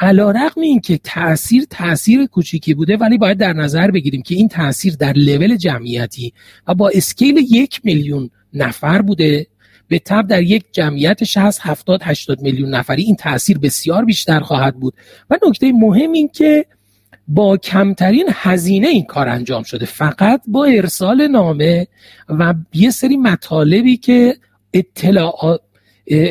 علی‌رغم این که تأثیر کوچیکی بوده، ولی باید در نظر بگیریم که این تأثیر در لول جمعیتی و با اسکیل 1 میلیون نفر بوده. به تبع در یک جمعیت 60-70-80 میلیون نفری این تأثیر بسیار بیشتر خواهد بود. و نکته مهم این که با کمترین هزینه این کار انجام شده، فقط با ارسال نامه و یه سری مطالبی که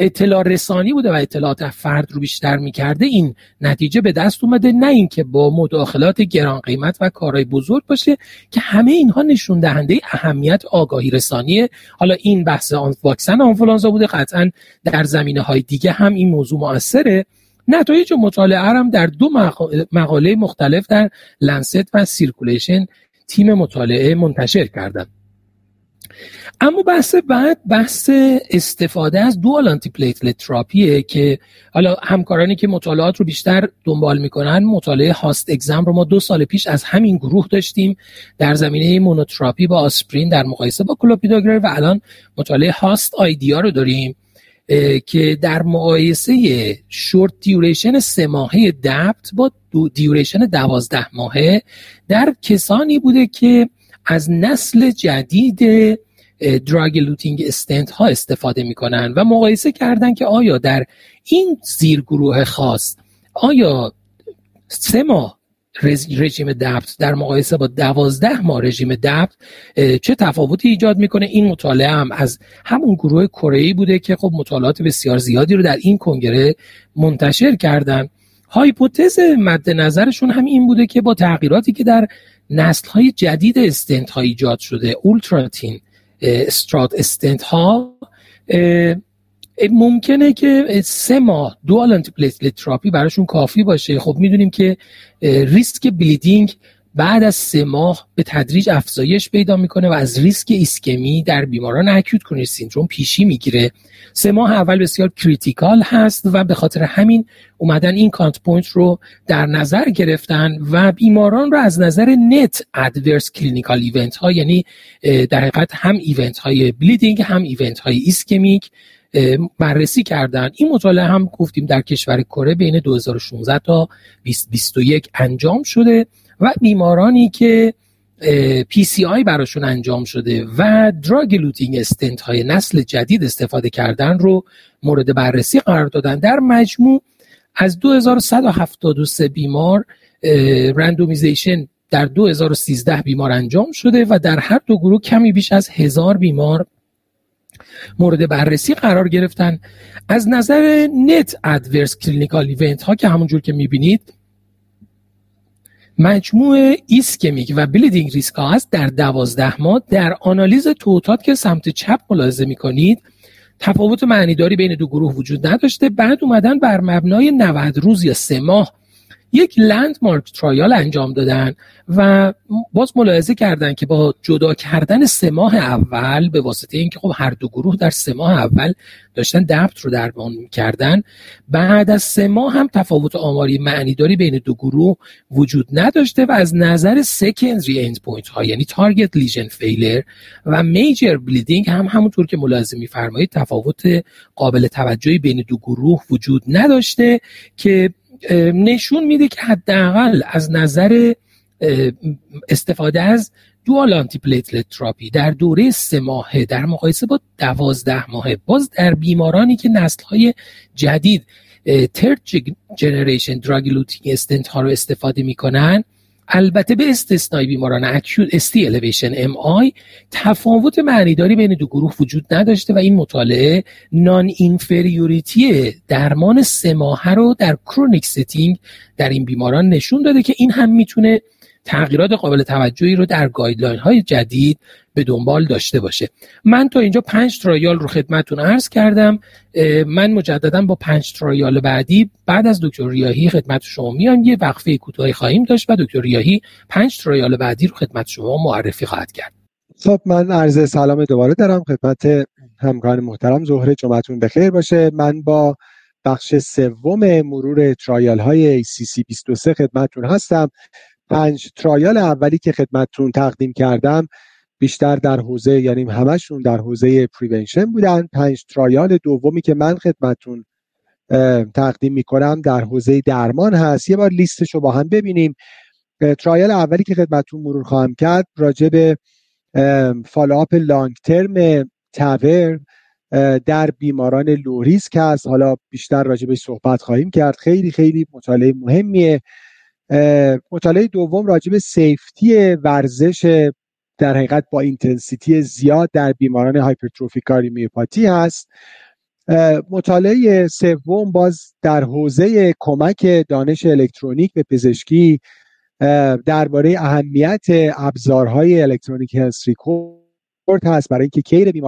اطلاع رسانی بوده و اطلاعات فرد رو بیشتر میکرده، این نتیجه به دست اومده، نه اینکه با مداخلات گران قیمت و کارهای بزرگ باشه، که همه اینها نشون دهنده اهمیت آگاهی رسانیه. حالا این بحث واکسن آنفولانزا بوده، قطعا در زمینه‌های دیگه هم این موضوع مؤثره. نتایج مطالعه هم در 2 مقاله مختلف در لنست و سیرکولیشن تیم مطالعه منتشر کردن. اما بحث بعد بحث استفاده از دوال آنتی پلیتلت تراپیه، که حالا همکارانی که مطالعات رو بیشتر دنبال میکنن، مطالعه هاست اگزم رو ما 2 سال پیش از همین گروه داشتیم در زمینه مونوتراپی با آسپرین در مقایسه با کلوپیدوگرل، و الان مطالعه هاست آیدیا رو داریم که در مقایسه شورت دیوریشن 3 ماهه دپت با دیوریشن 12 ماهه در کسانی بوده که از نسل جدید دراگ لوتینگ استنت ها استفاده می کنن، و مقایسه کردن که آیا در این زیرگروه خاص آیا 3 ماه رژیم دپت در مقایسه با 12 ماه رژیم دپت چه تفاوتی ایجاد میکنه. این مطالعه هم از همون گروه کره‌ای بوده که خب مطالعات بسیار زیادی رو در این کنگره منتشر کردن. هایپوتز مد نظرشون هم این بوده که با تغییراتی که در نسل‌های جدید استنت ها ایجاد شده، اولتراتین استرات استنت ها، ممکنه که 3 ماه دوال آنتی پلیتلت تراپی براشون کافی باشه. خب میدونیم که ریسک بلیدینگ بعد از 3 ماه به تدریج افزایش پیدا میکنه و از ریسک ایسکمی در بیماران اکوت کرونری سندرم پیشی میگیره. 3 ماه اول بسیار کریتیکال هست و به خاطر همین اومدن این کانت پوینت رو در نظر گرفتن و بیماران رو از نظر نت ادورس کلینیکال ایونت ها، یعنی در حقیقت هم ایونت های بلیدینگ هم ایونت های ایسکمیک بررسی کردن. این مطالعه هم گفتیم در کشور کره بین 2016 تا 2021 انجام شده و بیمارانی که PCI براشون انجام شده و دراگ لوتینگ استنت های نسل جدید استفاده کردن رو مورد بررسی قرار دادن. در مجموع از 2173 بیمار رندومیزیشن در 2013 بیمار انجام شده و در هر دو گروه کمی بیش از 1000 بیمار مورد بررسی قرار گرفتن. از نظر نت ادورس کلینیکال ایونت ها که همونجور که میبینید مجموع ایسکمیک و بلیدینگ ریسک ها هست در 12 ماه. در آنالیز توتال که سمت چپ ملاحظه میکنید تفاوت معنیداری بین دو گروه وجود نداشته. بعد اومدن بر مبنای 90 روز یا 3 ماه یک لندمارک ترایال انجام دادن و باز ملاحظه کردن که با جدا کردن 3 ماه اول به واسطه اینکه خب هر دو گروه در 3 ماه اول داشتن دبت رو درمان می‌کردن، بعد از 3 ماه هم تفاوت آماری معنیداری بین دو گروه وجود نداشته و از نظر سکندری اندپوینت ها یعنی تارگت لیژن فیلر و میجر بلیدینگ هم همونطور که ملاحظه می‌فرمایید تفاوت قابل توجهی بین دو گروه وجود نداشته که نشون میده که حداقل از نظر استفاده از دوال آنتی پلیتلت تراپی در دوره 3 ماهه در مقایسه با 12 ماهه باز در بیمارانی که نسل‌های جدید ترد جنریشن دراگ لوتینگ استنت ها رو استفاده میکنن، البته به استثنای بیماران اکیوت استی الیویشن ام آی، تفاوت معنیداری بین دو گروه وجود نداشته و این مطالعه نان اینفریوریتی درمان 3 ماهه رو در کرونیک ستینگ در این بیماران نشون داده که این هم میتونه تغییرات قابل توجهی رو در گایدلاین های جدید به دنبال داشته باشه. من تا اینجا 5 ترایال رو خدمتتون عرض کردم. من مجددا با 5 ترایال بعدی بعد از دکتر ریاحی خدمت شما میام، یه وقفه کوتاهی خواهیم داشت و دکتر ریاحی 5 ترایال بعدی رو خدمت شما معرفی خواهد کرد. خب من عرض سلام دوباره دارم خدمت همکاران محترم. ظهر جمعتون بخیر باشه. من با بخش سوم مرور ترایال های ACC23 خدمتتون هستم. 5 ترایال اولی که خدمتتون تقدیم کردم بیشتر در حوزه، یعنی همشون در حوزه پریونشن بودن. 5 ترایال دومی که من خدمتتون تقدیم میکنم در حوزه درمان هست. یه بار لیستش رو با هم ببینیم. ترایال اولی که خدمتتون مرور خواهم کرد راجع به فالوآپ لانگ ترم تاور در بیماران لو ریسک هست. حالا بیشتر راجع بهش صحبت خواهیم کرد. خیلی خیلی مطالعه مهمیه. مطالعه دوم راجع به سیفتی ورزش در حقیقت با اینتنسیتی زیاد در بیماران هایپرتروفیک کاردیومیوپاتی هست. مطالعه سوم باز در حوزه کمک دانش الکترونیک به پزشکی درباره اهمیت ابزارهای الکترونیک هلث ریکورد هست برای اینکه کیر بیمار